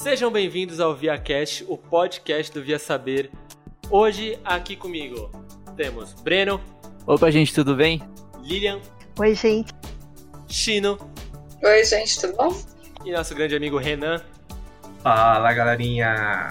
Sejam bem-vindos ao ViaCast, o podcast do Via Saber. Hoje, aqui comigo, temos Breno. Opa, gente, tudo bem? Lilian. Oi, gente. Chino. Oi, gente, tudo bom? E nosso grande amigo Renan. Fala, galerinha.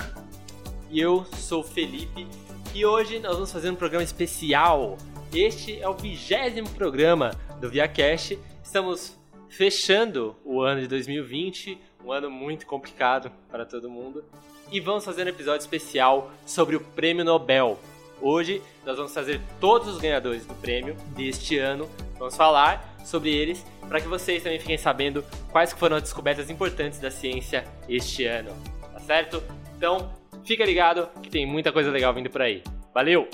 E eu sou o Felipe e hoje nós vamos fazer um programa especial. Este é o 20º programa do ViaCast. Estamos fechando o ano de 2020, um ano muito complicado para todo mundo. E vamos fazer um episódio especial sobre o Prêmio Nobel. Hoje nós vamos trazer todos os ganhadores do prêmio deste ano. Vamos falar sobre eles para que vocês também fiquem sabendo quais foram as descobertas importantes da ciência este ano. Tá certo? Então fica ligado que tem muita coisa legal vindo por aí. Valeu!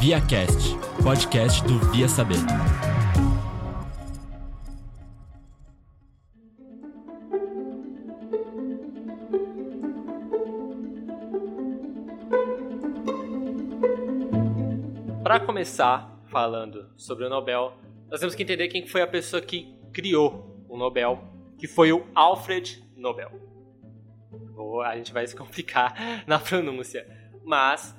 ViaCast, podcast do Via Saber. Para começar falando sobre o Nobel, nós temos que entender quem foi a pessoa que criou o Nobel, que foi o Alfred Nobel. A gente vai se complicar na pronúncia, mas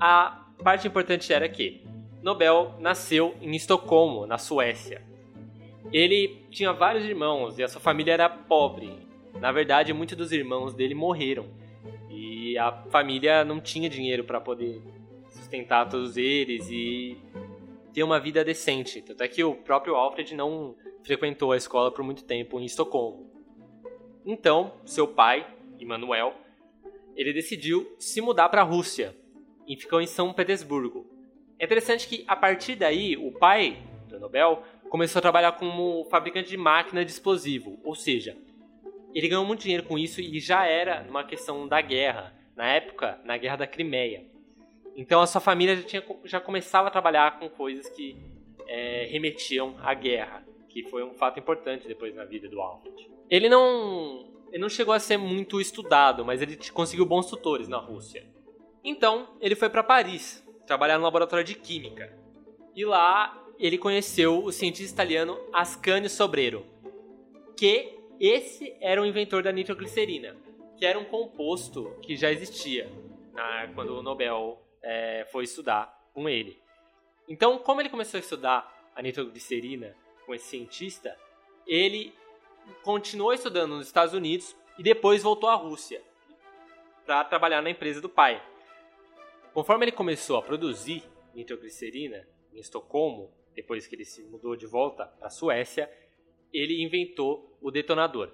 a parte importante era que Nobel nasceu em Estocolmo, na Suécia. Ele tinha vários irmãos e a sua família era pobre. Na verdade, muitos dos irmãos dele morreram e a família não tinha dinheiro para poder sustentar todos eles e ter uma vida decente. Tanto é que o próprio Alfred não frequentou a escola por muito tempo em Estocolmo. Então, seu pai, Emmanuel, ele decidiu se mudar para a Rússia e ficou em São Petersburgo. É interessante que, a partir daí, o pai do Nobel começou a trabalhar como fabricante de máquina de explosivo, ou seja, ele ganhou muito dinheiro com isso e já era uma questão da guerra, na época, na Guerra da Crimeia. Então a sua família já começava a trabalhar com coisas que remetiam à guerra, que foi um fato importante depois na vida do Alfred. Ele não chegou a ser muito estudado, mas ele conseguiu bons tutores na Rússia. Então ele foi para Paris trabalhar no laboratório de química. E lá ele conheceu o cientista italiano Ascanio Sobrero, que esse era o inventor da nitroglicerina, que era um composto que já existia quando o Nobel foi estudar com ele. Então, como ele começou a estudar a nitroglicerina com esse cientista, ele continuou estudando nos Estados Unidos e depois voltou à Rússia para trabalhar na empresa do pai. Conforme ele começou a produzir nitroglicerina em Estocolmo, depois que ele se mudou de volta para a Suécia, ele inventou o detonador.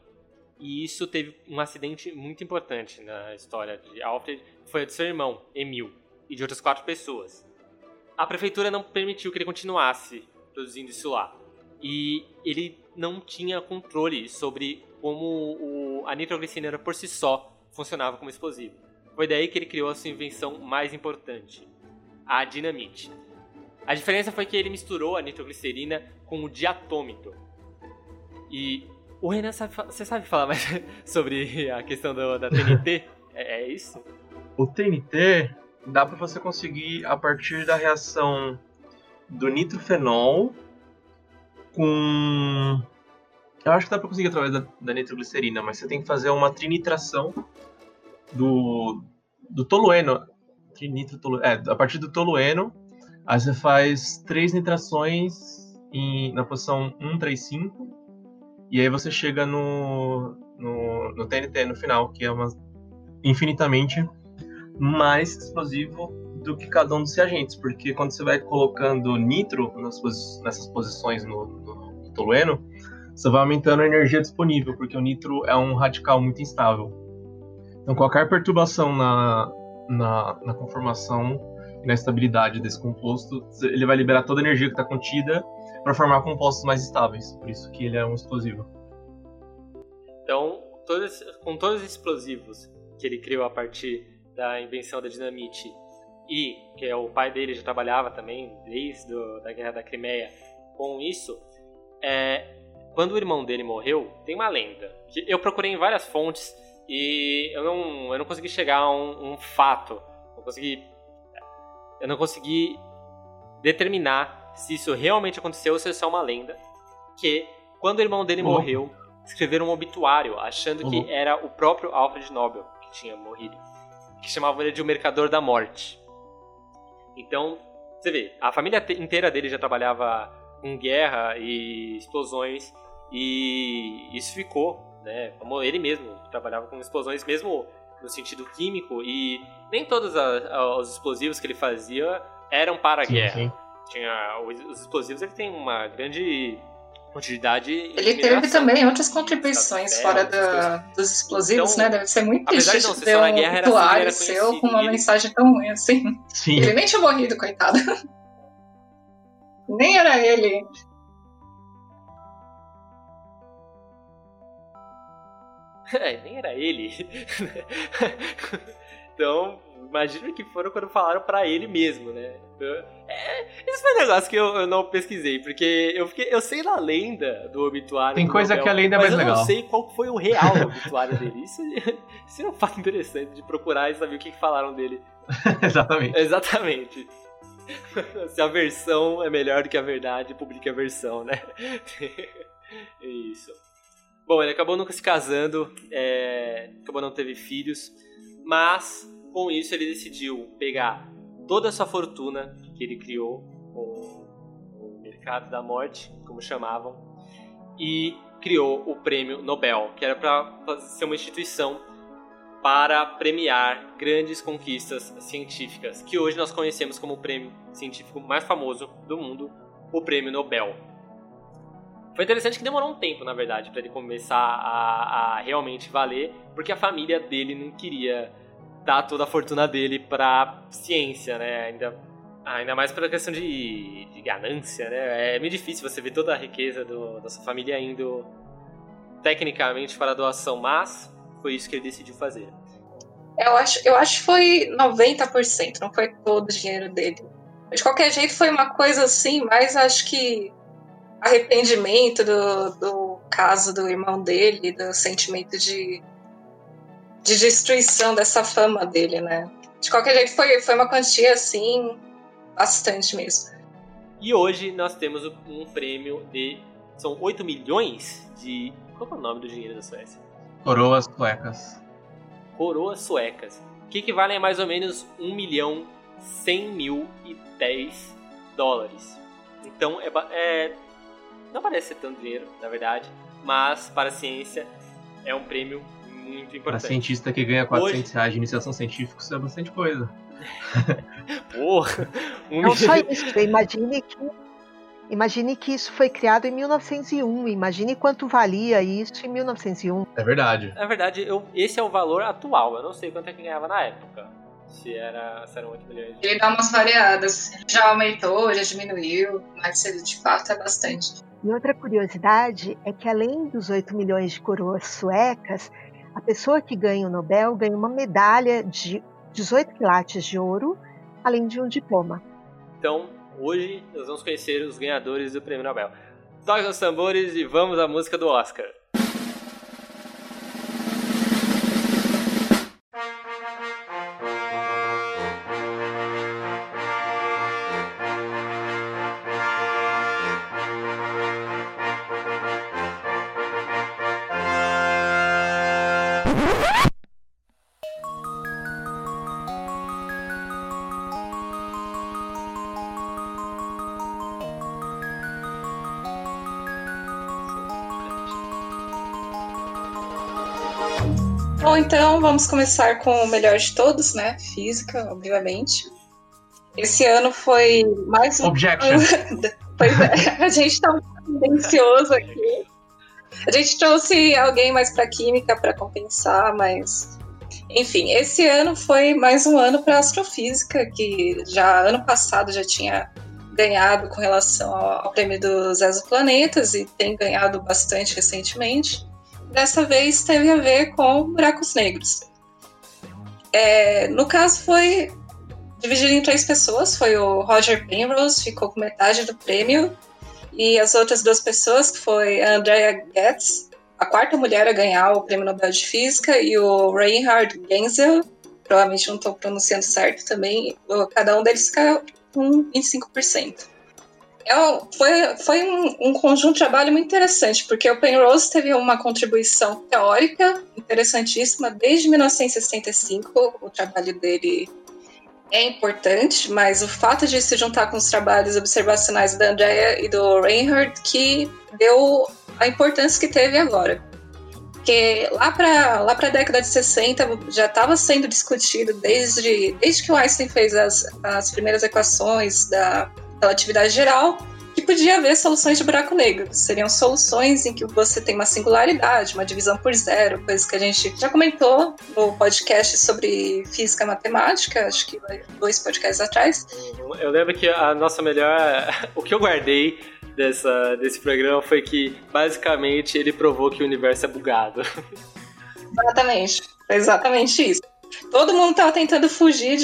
E isso teve um acidente muito importante na história de Alfred, foi o de seu irmão, Emil, e de outras 4 pessoas. A prefeitura não permitiu que ele continuasse produzindo isso lá. E ele não tinha controle sobre como a nitroglicerina por si só funcionava como explosivo. Foi daí que ele criou a sua invenção mais importante, a dinamite. A diferença foi que ele misturou a nitroglicerina com o diatômito. E o Renan, você sabe falar mais sobre a questão da TNT? É isso? O TNT dá para você conseguir a partir da reação do nitrofenol com... Eu acho que dá para conseguir através da nitroglicerina, mas você tem que fazer uma trinitração do tolueno. A partir do tolueno, aí você faz 3 nitrações na posição 1, 3, 5, e aí você chega no TNT no final, que é infinitamente mais explosivo do que cada um dos agentes, porque quando você vai colocando nitro nessas posições no tolueno, você vai aumentando a energia disponível, porque o nitro é um radical muito instável. Então qualquer perturbação na conformação e na estabilidade desse composto, ele vai liberar toda a energia que está contida para formar compostos mais estáveis, por isso que ele é um explosivo. Então, com todos os explosivos que ele criou a partir da invenção da dinamite, e que o pai dele já trabalhava também desde a Guerra da Crimeia com isso, quando o irmão dele morreu, tem uma lenda, que eu procurei em várias fontes e eu não consegui chegar a um fato, eu não consegui determinar se isso realmente aconteceu ou se é só uma lenda, que quando o irmão dele morreu, escreveram um obituário achando que era o próprio Alfred Nobel que tinha morrido, que chamavam ele de o mercador da morte. Então, você vê, a família inteira dele já trabalhava com guerra e explosões, e isso ficou, né? Como ele mesmo trabalhava com explosões, mesmo no sentido químico, e nem todos os explosivos que ele fazia eram para a guerra. Sim. Tinha, os explosivos, ele tem uma grande quantidade. Ele teve também outras contribuições fora dos explosivos, então, né? Deve ser muito triste de ter um obituário seu com uma mensagem tão ruim assim. Sim. Ele nem tinha morrido, coitado. Nem era ele. Nem era ele. Então, imagina o que foram quando falaram pra ele mesmo, né? Então, esse foi um negócio que eu não pesquisei, porque eu sei da lenda do obituário. Tem coisa Nobel, que a lenda é mais legal. Mas eu não sei qual foi o real obituário dele. Isso é um fato interessante de procurar e saber o que falaram dele. Exatamente. Se a versão é melhor do que a verdade, publique a versão, né? Isso. Bom, ele acabou nunca se casando, acabou não teve filhos, mas com isso ele decidiu pegar toda a sua fortuna que ele criou com o mercado da morte, como chamavam, e criou o Prêmio Nobel, que era para ser uma instituição para premiar grandes conquistas científicas, que hoje nós conhecemos como o prêmio científico mais famoso do mundo, o Prêmio Nobel. Foi interessante que demorou um tempo, na verdade, para ele começar a realmente valer, porque a família dele não queria dar toda a fortuna dele para ciência, né? Ainda mais pela questão de ganância, né? É meio difícil você ver toda a riqueza da sua família indo tecnicamente para a doação, mas foi isso que ele decidiu fazer. Eu acho que foi 90%, não foi todo o dinheiro dele. De qualquer jeito, foi uma coisa assim, mas acho que arrependimento do caso do irmão dele, do sentimento de destruição dessa fama dele, né? De qualquer jeito, foi uma quantia, assim, bastante mesmo. E hoje nós temos um prêmio de... São 8 milhões de... Qual é o nome do dinheiro da Suécia? Coroas suecas. Coroas suecas. Que equivalem a mais ou menos $1.100.010. Então, não parece ser tanto dinheiro, na verdade, mas para a ciência é um prêmio muito importante. Para cientista que ganha R$400 de iniciação científica, isso é bastante coisa. Porra! Não só isso, imagine que isso foi criado em 1901, imagine quanto valia isso em 1901. É verdade. Na verdade, esse é o valor atual, eu não sei quanto é que ganhava na época. Se eram 8 milhões. Ele dá umas variadas. Já aumentou, já diminuiu, mas de fato é bastante. E outra curiosidade é que além dos 8 milhões de coroas suecas, a pessoa que ganha o Nobel ganha uma medalha de 18 quilates de ouro, além de um diploma. Então, hoje nós vamos conhecer os ganhadores do Prêmio Nobel. Toquem os tambores e vamos à música do Oscar. Bom, então vamos começar com o melhor de todos, né? Física, obviamente. Esse ano foi mais um... Objection. Pois é, a gente tá muito tendencioso aqui. A gente trouxe alguém mais pra química para compensar, mas... Enfim, esse ano foi mais um ano pra astrofísica, que já ano passado já tinha ganhado com relação ao prêmio dos exoplanetas e tem ganhado bastante recentemente. Dessa vez teve a ver com buracos negros. No caso foi dividido em 3 pessoas, foi o Roger Penrose, ficou com metade do prêmio, e as outras 2 pessoas, que foi a Andrea Ghez, a 4ª mulher a ganhar o prêmio Nobel de Física, e o Reinhard Genzel, provavelmente não estou pronunciando certo também, cada um deles fica com 25%. Foi um conjunto de trabalho muito interessante, porque o Penrose teve uma contribuição teórica interessantíssima desde 1965, o trabalho dele é importante, mas o fato de se juntar com os trabalhos observacionais da Andrea e do Reinhardt que deu a importância que teve agora. Porque lá para a década de 60 já estava sendo discutido desde que o Einstein fez as primeiras equações da relatividade geral, que podia haver soluções de buraco negro. Seriam soluções em que você tem uma singularidade, uma divisão por zero, coisa que a gente já comentou no podcast sobre física e matemática, acho que 2 podcasts atrás. Eu lembro que a nossa melhor... O que eu guardei desse programa foi que, basicamente, ele provou que o universo é bugado. Exatamente. Exatamente isso. Todo mundo estava tentando fugir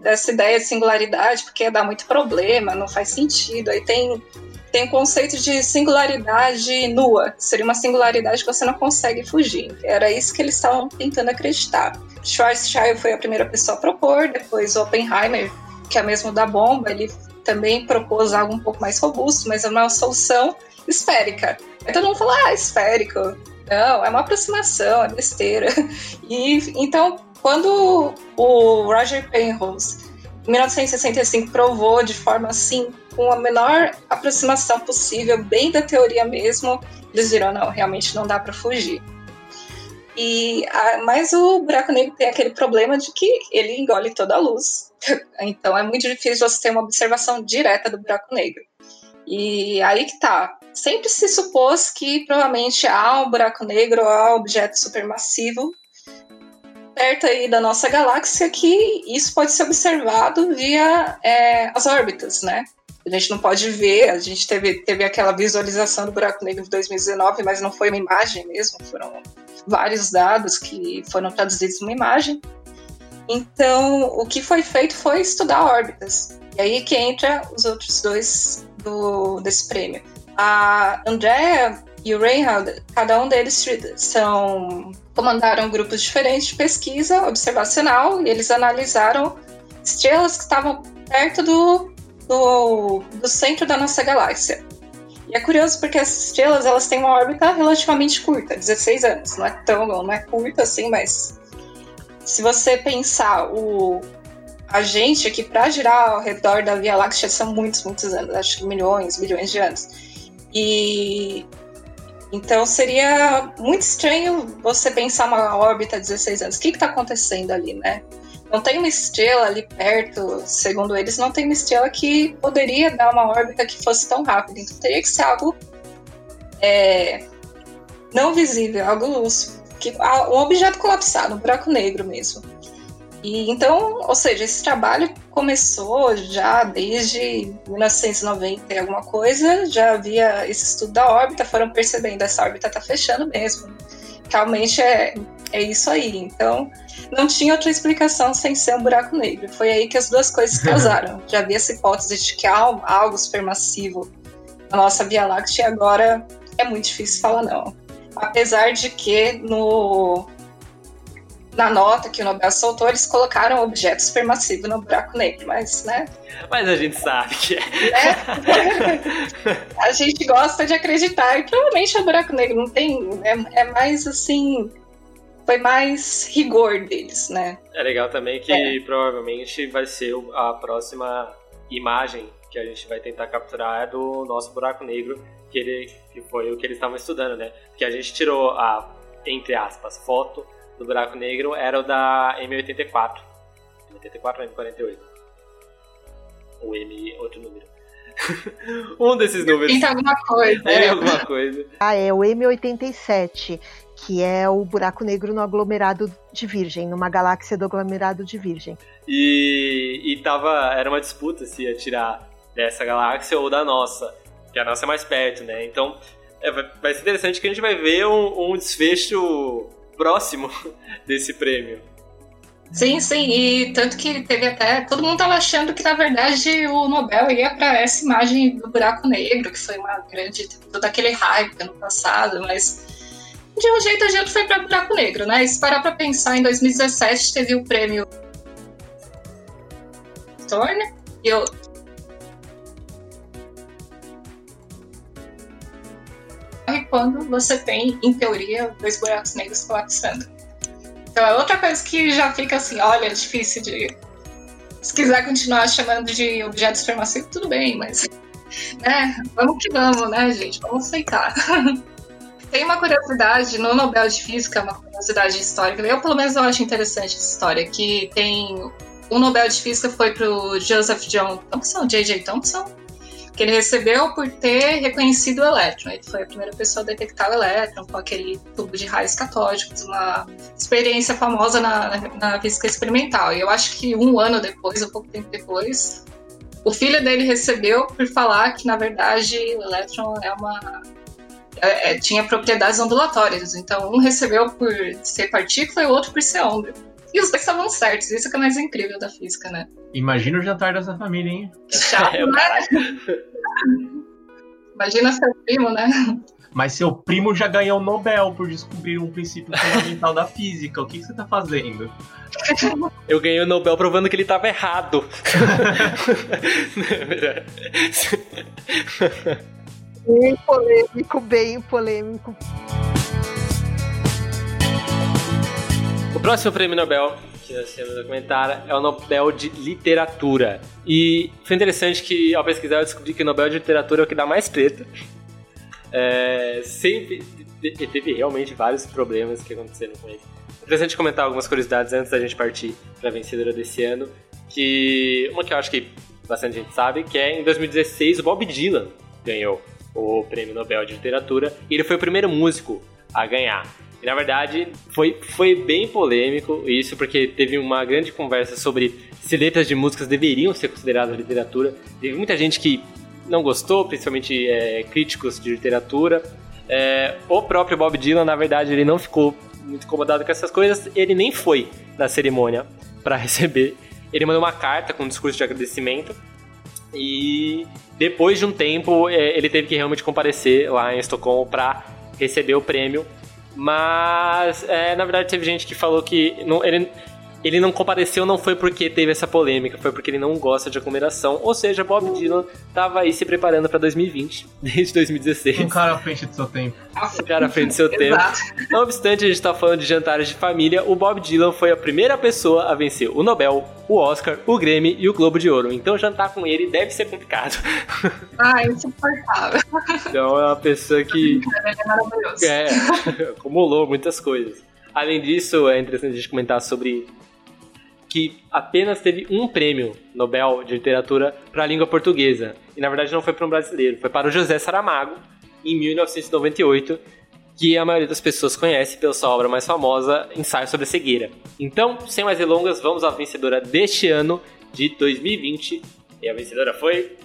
dessa ideia de singularidade, porque ia dar muito problema, não faz sentido. Aí tem o conceito de singularidade nua, seria uma singularidade que você não consegue fugir. Era isso que eles estavam tentando acreditar. Schwarzschild foi a primeira pessoa a propor, depois Oppenheimer, que é mesmo da bomba, ele também propôs algo um pouco mais robusto, mas é uma solução esférica. Aí todo mundo falou, esférico. Não, é uma aproximação, é besteira. E então... Quando o Roger Penrose, em 1965, provou de forma assim, com a menor aproximação possível, bem da teoria mesmo, eles viram, não, realmente não dá para fugir. Mas o buraco negro tem aquele problema de que ele engole toda a luz, então é muito difícil você ter uma observação direta do buraco negro. E aí que tá, sempre se supôs que provavelmente há um buraco negro, há um objeto supermassivo, perto aí da nossa galáxia, que isso pode ser observado via as órbitas, né? A gente não pode ver, a gente teve aquela visualização do buraco negro de 2019, mas não foi uma imagem mesmo, foram vários dados que foram traduzidos numa imagem. Então, o que foi feito foi estudar órbitas. E aí que entra os outros dois desse prêmio. A Andrea e o Reinhardt, cada um deles comandaram grupos diferentes de pesquisa observacional e eles analisaram estrelas que estavam perto do centro da nossa galáxia. E é curioso porque essas estrelas elas têm uma órbita relativamente curta, 16 anos, não é curta assim, mas se você pensar a gente aqui para girar ao redor da Via Láctea são muitos, muitos anos, acho que milhões, bilhões de anos. E então seria muito estranho você pensar uma órbita de 16 anos. O que está acontecendo ali, né? Não tem uma estrela ali perto, segundo eles, não tem uma estrela que poderia dar uma órbita que fosse tão rápida. Então teria que ser algo não visível, algo um objeto colapsado, um buraco negro mesmo. E então, ou seja, esse trabalho começou já desde 1990 e alguma coisa, já havia esse estudo da órbita, foram percebendo, essa órbita está fechando mesmo, realmente é isso aí. Então, não tinha outra explicação sem ser um buraco negro, foi aí que as duas coisas se casaram. Já havia essa hipótese de que há algo supermassivo na nossa Via Láctea e agora é muito difícil falar não. Apesar de que na nota que o Nobel soltou, eles colocaram um objeto supermassivo no buraco negro, mas, né? Mas a gente sabe que A gente gosta de acreditar, e provavelmente o buraco negro não tem... É mais, assim... Foi mais rigor deles, né? É legal também que provavelmente vai ser a próxima imagem que a gente vai tentar capturar do nosso buraco negro, que foi o que eles estavam estudando, né? Porque a gente tirou a, entre aspas, foto do buraco negro, era o da M84. M84 ou M48? Ou M, outro número. Um desses números. Tem alguma coisa. Alguma coisa. É o M87, que é o buraco negro no aglomerado de Virgem, numa galáxia do aglomerado de Virgem. Era uma disputa se ia tirar dessa galáxia ou da nossa, que a nossa é mais perto, né? Então, vai ser interessante que a gente vai ver um desfecho próximo desse prêmio. Sim, e tanto que teve até... Todo mundo estava achando que, na verdade, o Nobel ia para essa imagem do buraco negro, que foi uma grande... Todo aquele hype no passado, mas de um jeito a gente foi para o buraco negro, né? E se parar para pensar, em 2017 teve o prêmio Torna, e eu... quando você tem, em teoria, dois buracos negros colapsando. Então é outra coisa que já fica assim, olha, difícil de... Se quiser continuar chamando de objeto supermassivo, tudo bem, mas... Né? Vamos que vamos, né, gente? Vamos aceitar. Tem uma curiosidade no Nobel de Física, uma curiosidade histórica, eu pelo menos eu acho interessante essa história, que tem... O Nobel de Física foi para o Joseph John Thomson, J.J. Thomson, que ele recebeu por ter reconhecido o elétron. Ele foi a primeira pessoa a detectar o elétron com aquele tubo de raios catódicos, uma experiência famosa na física experimental. E eu acho que um ano depois, um pouco tempo depois, o filho dele recebeu por falar que, na verdade, o elétron tinha propriedades ondulatórias. Então, um recebeu por ser partícula e o outro por ser onda. E os dois estavam certos, isso que é mais incrível da física, né? Imagina o jantar dessa família, hein? Chato, né? Imagina seu primo, né? Mas seu primo já ganhou o Nobel por descobrir um princípio fundamental da física. O que você tá fazendo? Eu ganhei o Nobel provando que ele tava errado. Bem polêmico, bem polêmico. O próximo prêmio Nobel que nós temos a comentar é o Nobel de Literatura. E foi interessante que, ao pesquisar, eu descobri que o Nobel de Literatura é o que dá mais treta. Sempre teve realmente vários problemas que aconteceram com ele. É interessante comentar algumas curiosidades antes da gente partir para a vencedora desse ano. Uma que eu acho que bastante gente sabe, que é em 2016 o Bob Dylan ganhou o prêmio Nobel de Literatura. E ele foi o primeiro músico a ganhar. E, na verdade, foi bem polêmico isso, porque teve uma grande conversa sobre se letras de músicas deveriam ser consideradas literatura. Teve muita gente que não gostou, principalmente críticos de literatura. O próprio Bob Dylan, na verdade, ele não ficou muito incomodado com essas coisas. Ele nem foi na cerimônia para receber. Ele mandou uma carta com um discurso de agradecimento. E, depois de um tempo, ele teve que realmente comparecer lá em Estocolmo para receber o prêmio. Mas, na verdade, teve gente que falou que ele não compareceu, não foi porque teve essa polêmica, foi porque ele não gosta de aglomeração. Ou seja, Bob Dylan tava aí se preparando pra 2020, desde 2016. Um cara à frente do seu tempo. Um cara à frente do seu tempo. Não obstante, a gente tá falando de jantares de família, o Bob Dylan foi a primeira pessoa a vencer o Nobel, o Oscar, o Grammy e o Globo de Ouro. Então jantar com ele deve ser complicado. Ah, insuportável. Então é uma pessoa que... Ele é maravilhoso. Acumulou muitas coisas. Além disso, é interessante a gente comentar sobre que apenas teve um prêmio Nobel de Literatura para a língua portuguesa. E, na verdade, não foi para um brasileiro. Foi para o José Saramago, em 1998, que a maioria das pessoas conhece pela sua obra mais famosa, Ensaio sobre a Cegueira. Então, sem mais delongas, vamos à vencedora deste ano de 2020. E a vencedora foi...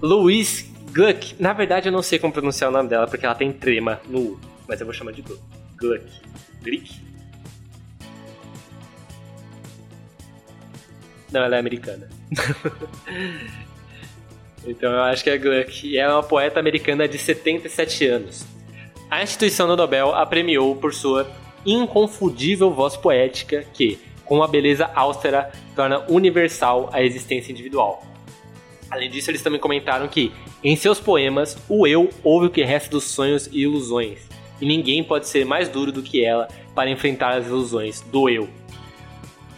Louise Glück. Na verdade, eu não sei como pronunciar o nome dela, porque ela tem trema no U. Mas eu vou chamar de Glück. Glück? Não, ela é americana. Então eu acho que é Glück. E ela é uma poeta americana de 77 anos. A instituição do Nobel a premiou por sua inconfundível voz poética que, com uma beleza austera, torna universal a existência individual. Além disso, eles também comentaram que, em seus poemas, o eu ouve o que resta dos sonhos e ilusões. E ninguém pode ser mais duro do que ela para enfrentar as ilusões do eu.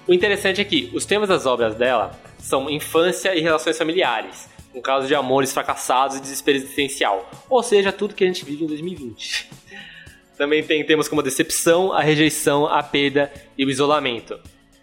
O interessante é que os temas das obras dela são infância e relações familiares, um caso de amores fracassados e desespero existencial, ou seja, tudo que a gente vive em 2020. Também tem temas como a decepção, a rejeição, a perda e o isolamento.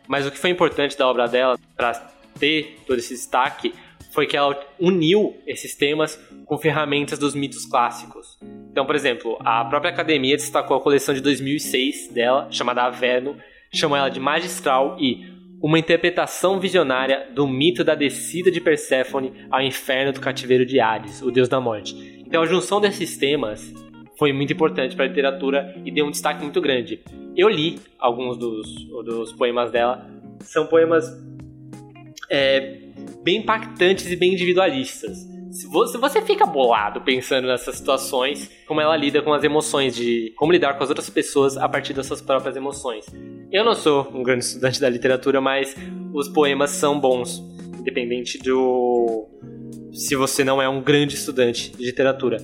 Mas o que foi importante da obra dela para ter todo esse destaque foi que ela uniu esses temas com ferramentas dos mitos clássicos. Então, por exemplo, a própria academia destacou a coleção de 2006 dela, chamada Averno, chama ela de magistral e uma interpretação visionária do mito da descida de Perséfone ao inferno do cativeiro de Hades, o deus da morte. Então a junção desses temas foi muito importante para a literatura e deu um destaque muito grande. Eu li alguns dos poemas dela, são poemas bem impactantes e bem individualistas. Você fica bolado pensando nessas situações, como ela lida com as emoções, de como lidar com as outras pessoas a partir das suas próprias emoções. Eu não sou um grande estudante da literatura, mas os poemas são bons, independente do... se você não é um grande estudante de literatura.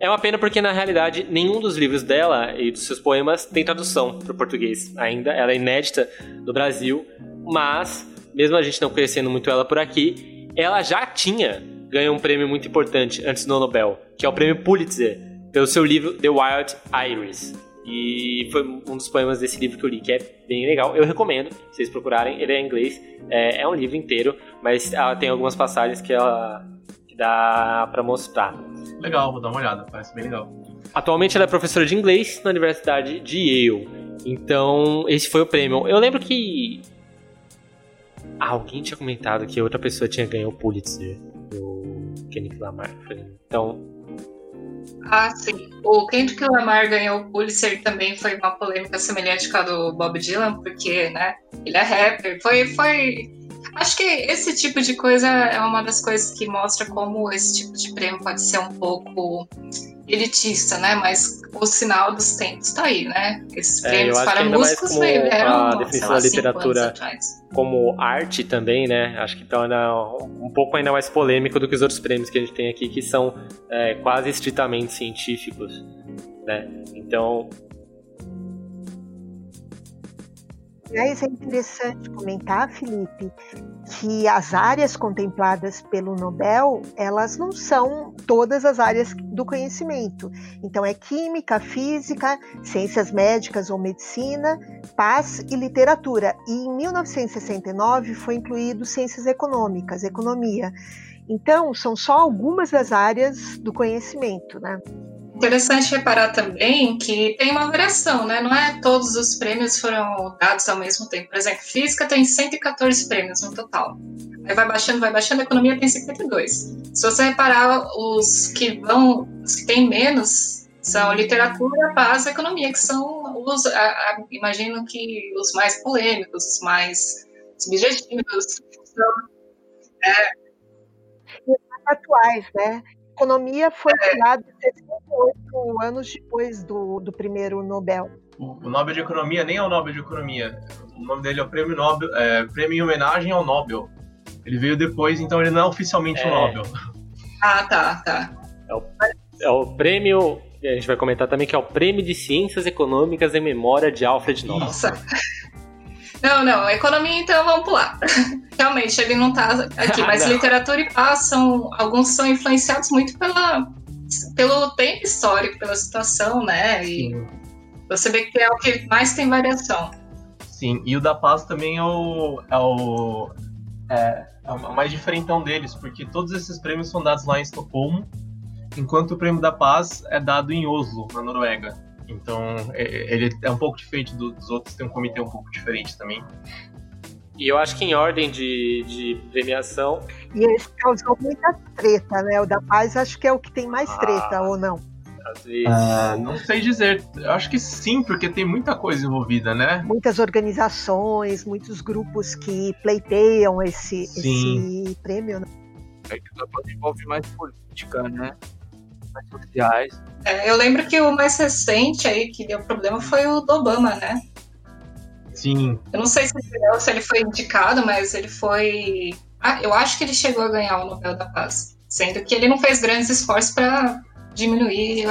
É uma pena porque, na realidade, nenhum dos livros dela e dos seus poemas tem tradução para o português ainda. Ela é inédita no Brasil, mas, mesmo a gente não conhecendo muito ela por aqui, ela já tinha ganho um prêmio muito importante antes do Nobel, que é o prêmio Pulitzer, pelo seu livro The Wild Iris. E foi um dos poemas desse livro que eu li, que é bem legal. Eu recomendo vocês procurarem, ele é em inglês, é um livro inteiro, mas ela tem algumas passagens que ela que dá pra mostrar. Legal, vou dar uma olhada, parece bem legal. Atualmente ela é professora de inglês na Universidade de Yale. Então, esse foi o prêmio. Eu lembro que alguém tinha comentado que outra pessoa tinha ganho o Pulitzer, o Kendrick Lamar. Então... Ah, sim. O Kendrick Lamar ganhou o Pulitzer também, foi uma polêmica semelhante com a do Bob Dylan, porque, né, ele é rapper. Acho que esse tipo de coisa é uma das coisas que mostra como esse tipo de prêmio pode ser um pouco elitista, né? Mas o sinal dos tempos tá aí, né? Esses prêmios para músicos eram, a definição da literatura como arte também, né? Acho que tá um pouco ainda mais polêmico do que os outros prêmios que a gente tem aqui, que são quase estritamente científicos, né? Então... Aliás, é interessante comentar, Felipe, que as áreas contempladas pelo Nobel, elas não são todas as áreas do conhecimento. Então, é química, física, ciências médicas ou medicina, paz e literatura. E em 1969 foi incluído ciências econômicas, economia. Então, são só algumas das áreas do conhecimento, né? Interessante reparar também que tem uma variação, né? Não é todos os prêmios foram dados ao mesmo tempo. Por exemplo, física tem 114 prêmios no total. Aí vai baixando, a economia tem 52. Se você reparar, os que tem menos são literatura, paz e economia, que são imagino que os mais polêmicos, os mais subjetivos, atuais, né? A economia foi criada 68 anos depois do primeiro Nobel. O Nobel de Economia nem é o Nobel de Economia. O nome dele é o Prêmio Nobel, prêmio em homenagem ao Nobel. Ele veio depois, então ele não é oficialmente um Nobel. Ah, tá. É o prêmio, a gente vai comentar também, que é o Prêmio de Ciências Econômicas em Memória de Alfred Nobel. Nossa! Não, economia então vamos pular. Realmente, ele não tá aqui, mas literatura e paz alguns são influenciados muito pelo tempo histórico, pela situação, né? E sim, você vê que é o que mais tem variação. Sim, e o da paz também é o mais diferentão deles, porque todos esses prêmios são dados lá em Estocolmo, enquanto o prêmio da paz é dado em Oslo, na Noruega. Então, ele é um pouco diferente dos outros, tem um comitê um pouco diferente também. E eu acho que em ordem de premiação... E esse causou muita treta, né? O da paz acho que é o que tem mais treta, ou não? Às vezes... não sei dizer. Eu acho que sim, porque tem muita coisa envolvida, né? Muitas organizações, muitos grupos que pleiteiam esse prêmio. Né? É que o da paz envolve mais política, né? Sociais. Eu lembro que o mais recente aí que deu problema foi o do Obama, né? Sim. Eu não sei se ele foi indicado, mas ele foi... Ah, eu acho que ele chegou a ganhar o Nobel da Paz, sendo que ele não fez grandes esforços para diminuir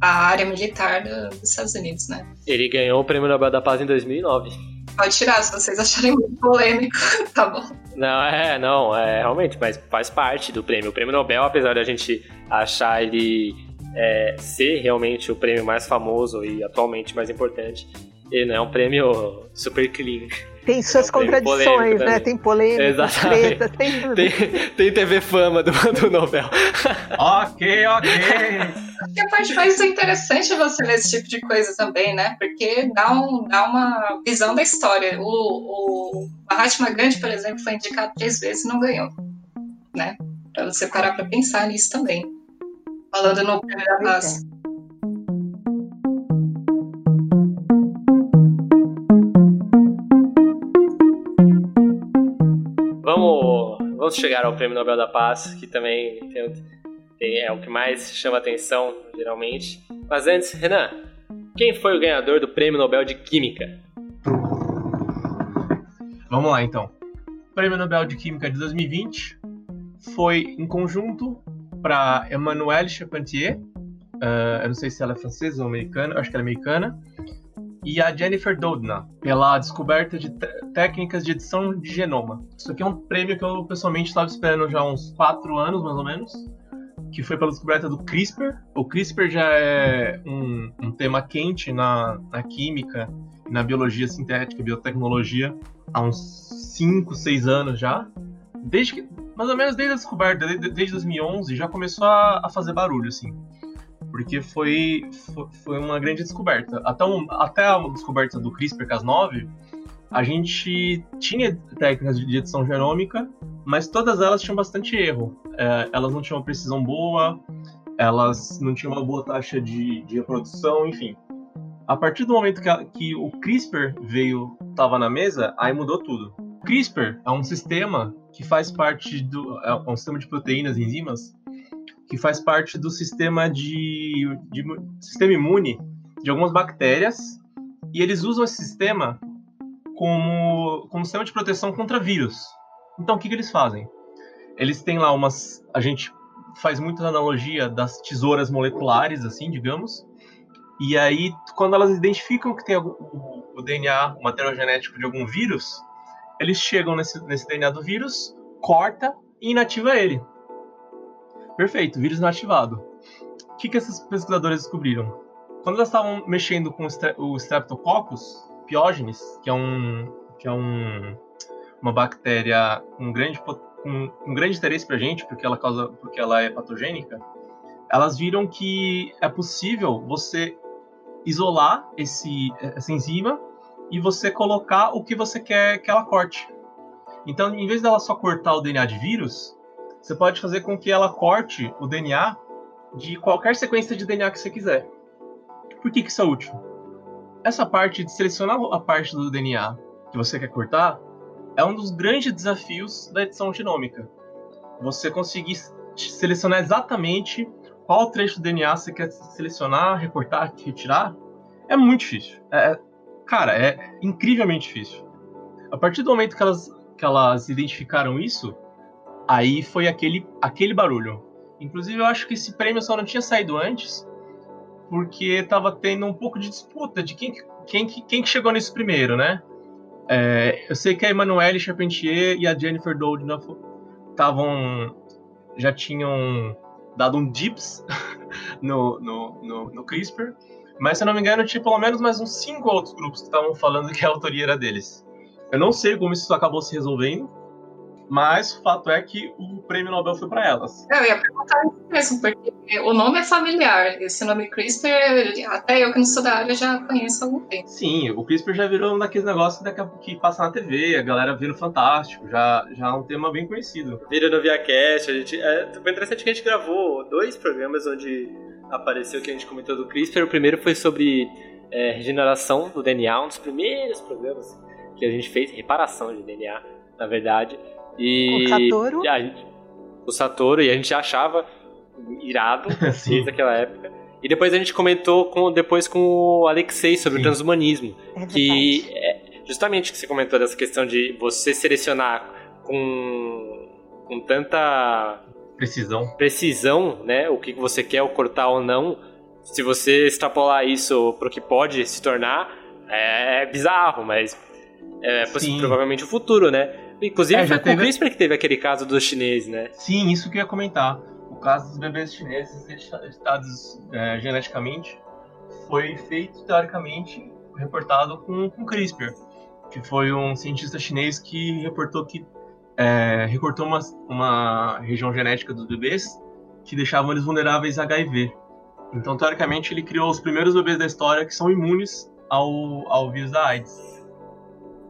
a área militar dos Estados Unidos, né? Ele ganhou o Prêmio Nobel da Paz em 2009. Pode tirar, se vocês acharem muito polêmico, tá bom. Não, realmente, mas faz parte do prêmio. O prêmio Nobel, apesar de a gente achar ele ser realmente o prêmio mais famoso e atualmente mais importante, ele não é um prêmio super clean. Tem suas contradições, né? Tem polêmica, tretas, tem tudo. Tem TV fama do Nobel. Ok. E a parte mais interessante é você ler esse tipo de coisa também, né? Porque dá uma visão da história. O Mahatma Gandhi, por exemplo, foi indicado 3 vezes e não ganhou, né? Pra você parar pra pensar nisso também. Falando no primeiro abraço. Vamos chegar ao Prêmio Nobel da Paz, que também é o que mais chama atenção, geralmente. Mas antes, Renan, quem foi o ganhador do Prêmio Nobel de Química? Vamos lá, então. O Prêmio Nobel de Química de 2020 foi em conjunto para Emmanuelle Charpentier eu não sei se ela é francesa ou americana, acho que ela é americana, e a Jennifer Doudna, pela descoberta de técnicas de edição de genoma. Isso aqui é um prêmio que eu pessoalmente estava esperando já há uns 4 anos, mais ou menos, que foi pela descoberta do CRISPR. O CRISPR já é um tema quente na química, na biologia sintética, biotecnologia, há uns 5, 6 anos já. Mais ou menos desde a descoberta, desde 2011, já começou a fazer barulho, assim. Porque foi uma grande descoberta. Até a descoberta do CRISPR-Cas9, a gente tinha técnicas de edição genômica, mas todas elas tinham bastante erro. Elas não tinham uma precisão boa, elas não tinham uma boa taxa de reprodução, enfim. A partir do momento que o CRISPR estava na mesa, aí mudou tudo. O CRISPR é um sistema que faz parte é um sistema de proteínas e enzimas, que faz parte do sistema sistema imune de algumas bactérias, e eles usam esse sistema como sistema de proteção contra vírus. Então, o que eles fazem? Eles têm lá a gente faz muita analogia das tesouras moleculares, assim, digamos, e aí, quando elas identificam que tem o DNA, o material genético de algum vírus, eles chegam nesse DNA do vírus, corta e inativa ele. Perfeito, vírus inativado. O que esses pesquisadores descobriram? Quando elas estavam mexendo com o Streptococcus pyogenes, que é uma bactéria com grande interesse pra gente, porque ela é patogênica, elas viram que é possível você isolar essa enzima e você colocar o que você quer que ela corte. Então, em vez dela só cortar o DNA de vírus, você pode fazer com que ela corte o DNA de qualquer sequência de DNA que você quiser. Por que isso é útil? Essa parte de selecionar a parte do DNA que você quer cortar é um dos grandes desafios da edição genômica. Você conseguir selecionar exatamente qual trecho do DNA você quer selecionar, recortar, retirar, é muito difícil. É incrivelmente difícil. A partir do momento que elas identificaram isso, aí foi aquele barulho. Inclusive, eu acho que esse prêmio só não tinha saído antes, porque estava tendo um pouco de disputa de quem que chegou nisso primeiro, né? Eu sei que a Emmanuelle Charpentier e a Jennifer Doudna já tinham dado um dips no CRISPR, mas, se eu não me engano, tinha pelo menos mais uns 5 outros grupos que estavam falando que a autoria era deles. Eu não sei como isso acabou se resolvendo, mas o fato é que o prêmio Nobel foi para elas. Eu ia perguntar isso mesmo, porque o nome é familiar. Esse nome CRISPR, até eu que não sou da área, já conheço há algum tempo. Sim, o CRISPR já virou um daqueles negócios que passa na TV, a galera vira fantástico, já é um tema bem conhecido. Vira no ViaCast, foi interessante que a gente gravou 2 programas onde apareceu que a gente comentou do CRISPR. O primeiro foi sobre regeneração do DNA, um dos primeiros programas que a gente fez, reparação de DNA, na verdade. E o Satoru, e a gente já achava irado desde aquela época. E depois a gente comentou com o Alexei sobre o transhumanismo, que é justamente o que você comentou dessa questão de você selecionar com tanta precisão, né, o que você quer ou cortar ou não. Se você extrapolar isso para o que pode se tornar, é bizarro, mas é provavelmente o futuro, né? Inclusive foi com o CRISPR que teve aquele caso dos chineses, né? Sim, isso que eu ia comentar. O caso dos bebês chineses editados geneticamente foi feito, teoricamente, reportado com CRISPR, que foi um cientista chinês que reportou que recortou uma região genética dos bebês que deixavam eles vulneráveis a HIV. Então, teoricamente, ele criou os primeiros bebês da história que são imunes ao vírus da AIDS.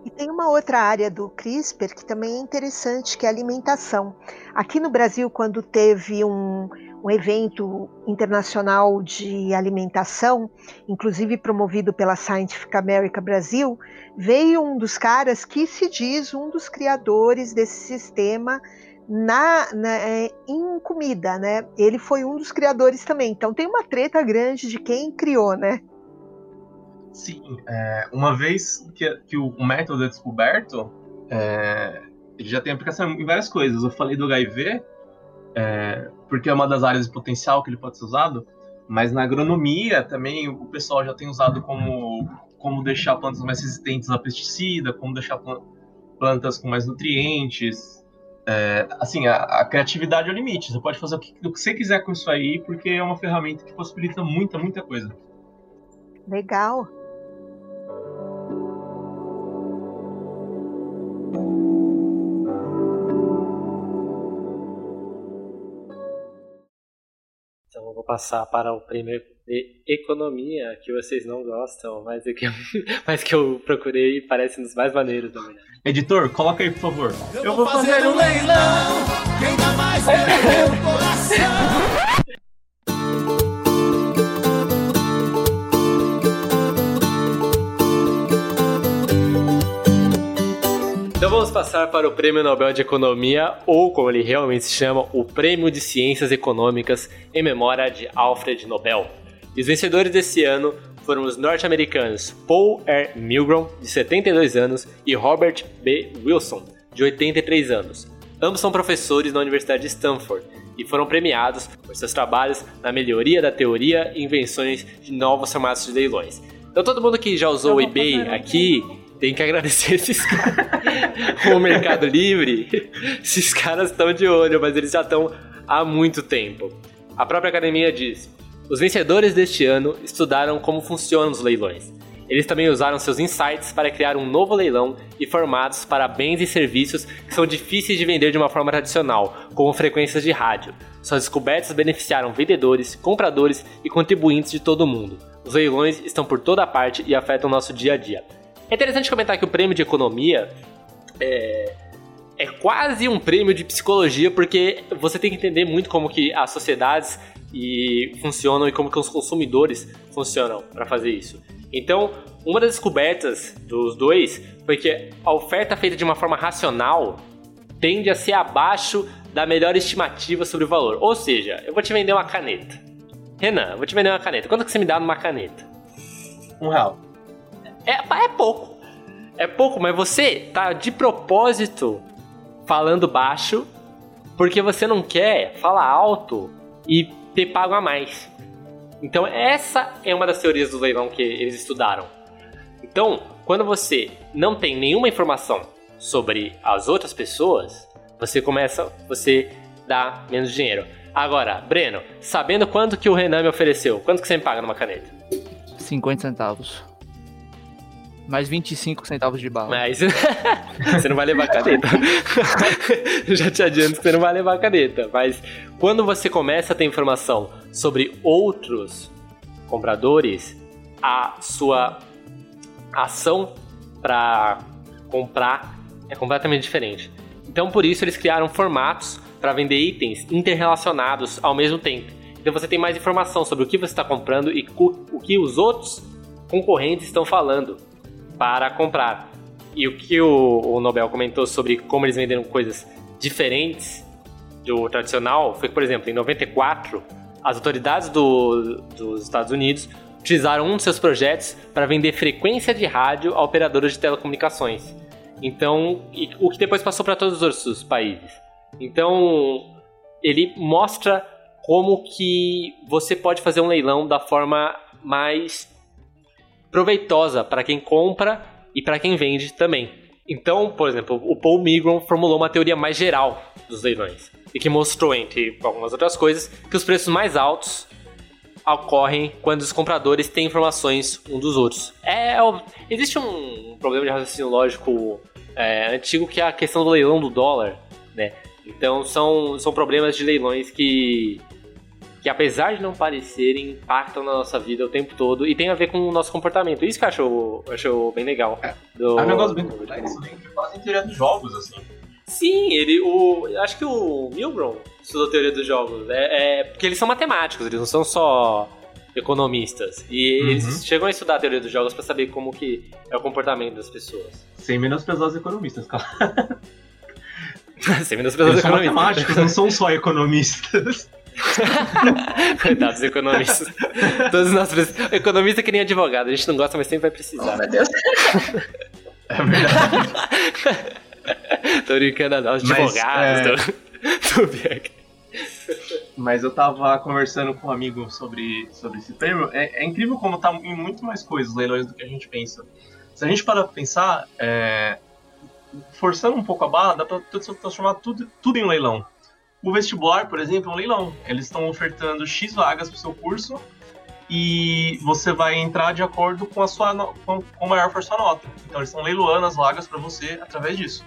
E tem uma outra área do CRISPR que também é interessante, que é a alimentação. Aqui no Brasil, quando teve um evento internacional de alimentação, inclusive promovido pela Scientific America Brasil, veio um dos caras que se diz um dos criadores desse sistema em comida, né? Ele foi um dos criadores também. Então tem uma treta grande de quem criou, né? Sim, uma vez que o método é descoberto, ele já tem aplicação em várias coisas. Eu falei do HIV, porque é uma das áreas de potencial que ele pode ser usado, Mas na agronomia também o pessoal já tem usado como deixar plantas mais resistentes a pesticida, como deixar plantas com mais nutrientes. É, assim, a criatividade é o limite. Você pode fazer o que você quiser com isso aí, porque é uma ferramenta que possibilita muita, muita coisa. Legal. Então eu vou passar para o prêmio de economia, que vocês não gostam, mas que eu procurei e parece nos mais maneiros também. Editor, coloca aí, por favor. Eu vou fazer um leilão, quem dá mais é o meu coração. Então vamos passar para o Prêmio Nobel de Economia, ou como ele realmente se chama, o Prêmio de Ciências Econômicas em memória de Alfred Nobel. E os vencedores desse ano foram os norte-americanos Paul R. Milgrom, de 72 anos, e Robert B. Wilson, de 83 anos. Ambos são professores na Universidade de Stanford e foram premiados por seus trabalhos na melhoria da teoria e invenções de novos formatos de leilões. Então todo mundo que já usou o eBay aqui... tem que agradecer esses caras. O Mercado Livre, esses caras estão de olho, mas eles já estão há muito tempo. A própria academia diz: os vencedores deste ano estudaram como funcionam os leilões. Eles também usaram seus insights para criar um novo leilão e formatos para bens e serviços que são difíceis de vender de uma forma tradicional, como frequências de rádio. Suas descobertas beneficiaram vendedores, compradores e contribuintes de todo o mundo. Os leilões estão por toda parte e afetam nosso dia a dia. É interessante comentar que o prêmio de economia é quase um prêmio de psicologia, porque você tem que entender muito como que as sociedades funcionam e como que os consumidores funcionam para fazer isso. Então, uma das descobertas dos dois foi que a oferta feita de uma forma racional tende a ser abaixo da melhor estimativa sobre o valor. Ou seja, eu vou te vender uma caneta. Renan, eu vou te vender uma caneta. Quanto que você me dá numa caneta? R$1. É pouco, mas você tá de propósito falando baixo porque você não quer falar alto e ter pago a mais. Então essa é uma das teorias do leilão que eles estudaram. Então, quando você não tem nenhuma informação sobre as outras pessoas, você dá menos dinheiro. Agora, Breno, sabendo quanto que o Renan me ofereceu, quanto que você me paga numa caneta? 50 centavos. Mais 25 centavos de bala. Mas você não vai levar a caneta. Eu já te adianto que você não vai levar a caneta. Mas quando você começa a ter informação sobre outros compradores, a sua ação para comprar é completamente diferente. Então por isso eles criaram formatos para vender itens interrelacionados ao mesmo tempo. Então você tem mais informação sobre o que você está comprando e o que os outros concorrentes estão falando para comprar. E o que o Nobel comentou sobre como eles venderam coisas diferentes do tradicional foi que, por exemplo, em 94, as autoridades dos Estados Unidos utilizaram um de seus projetos para vender frequência de rádio a operadoras de telecomunicações. Então, o que depois passou para todos os outros países. Então, ele mostra como que você pode fazer um leilão da forma mais proveitosa para quem compra e para quem vende também. Então, por exemplo, o Paul Milgrom formulou uma teoria mais geral dos leilões e que mostrou, entre algumas outras coisas, que os preços mais altos ocorrem quando os compradores têm informações um dos outros. Existe um problema de raciocínio lógico antigo, que é a questão do leilão do dólar, né? Então são problemas de leilões que apesar de não parecerem, impactam na nossa vida o tempo todo e tem a ver com o nosso comportamento. Isso que eu acho bem legal. É um negócio bem complexo, quase teoria dos jogos, assim. Sim, acho que o Milgrom estudou teoria dos jogos. Porque eles são matemáticos, eles não são só economistas. E eles chegam a estudar a teoria dos jogos para saber como que é o comportamento das pessoas. Sem menosprezar os economistas, claro. Sem menosprezar os economistas. Eles são matemáticos, não são só economistas. Coitados economistas. Todos nós precisamos. Economista que nem advogado, a gente não gosta, mas sempre vai precisar. Oh, meu Deus. É verdade. Tô brincando, advogados. Tô... mas eu tava conversando com um amigo sobre esse prêmio. É incrível como tá em muito mais coisas leilões do que a gente pensa. Se a gente parar pra pensar, forçando um pouco a barra, dá pra transformar tudo em leilão. O vestibular, por exemplo, é um leilão. Eles estão ofertando X vagas pro seu curso e você vai entrar de acordo com a sua com maior for sua nota. Então eles estão leiloando as vagas pra você através disso.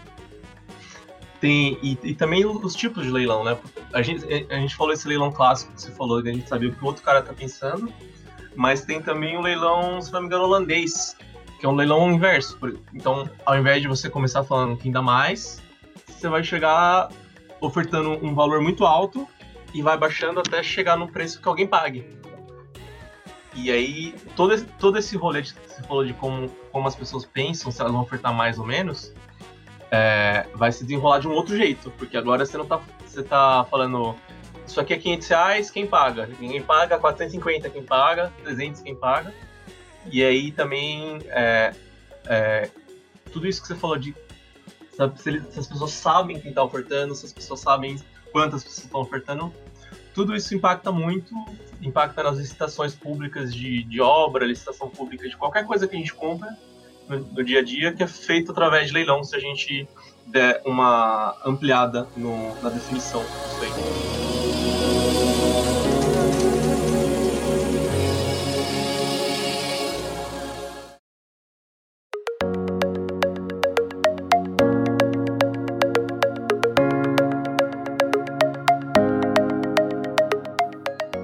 E também os tipos de leilão, né? A gente falou esse leilão clássico que você falou, que a gente sabia o que o outro cara tá pensando, mas tem também o leilão, se não me engano, holandês, que é um leilão inverso. Então, ao invés de você começar falando quem dá mais, você vai chegar ofertando um valor muito alto e vai baixando até chegar no preço que alguém pague. E aí, todo esse rolê que você falou de como as pessoas pensam, se elas vão ofertar mais ou menos, vai se desenrolar de um outro jeito, porque agora você tá falando, isso aqui é R$500, quem paga? Ninguém paga, R$450, quem paga? R$300, quem paga? E aí também, tudo isso que você falou de, sabe, se as pessoas sabem quem está ofertando, se as pessoas sabem quantas pessoas estão ofertando, tudo isso impacta muito, impacta nas licitações públicas de obra, licitação pública de qualquer coisa que a gente compra, no dia a dia, que é feito através de leilão, se a gente der uma ampliada na definição disso aí.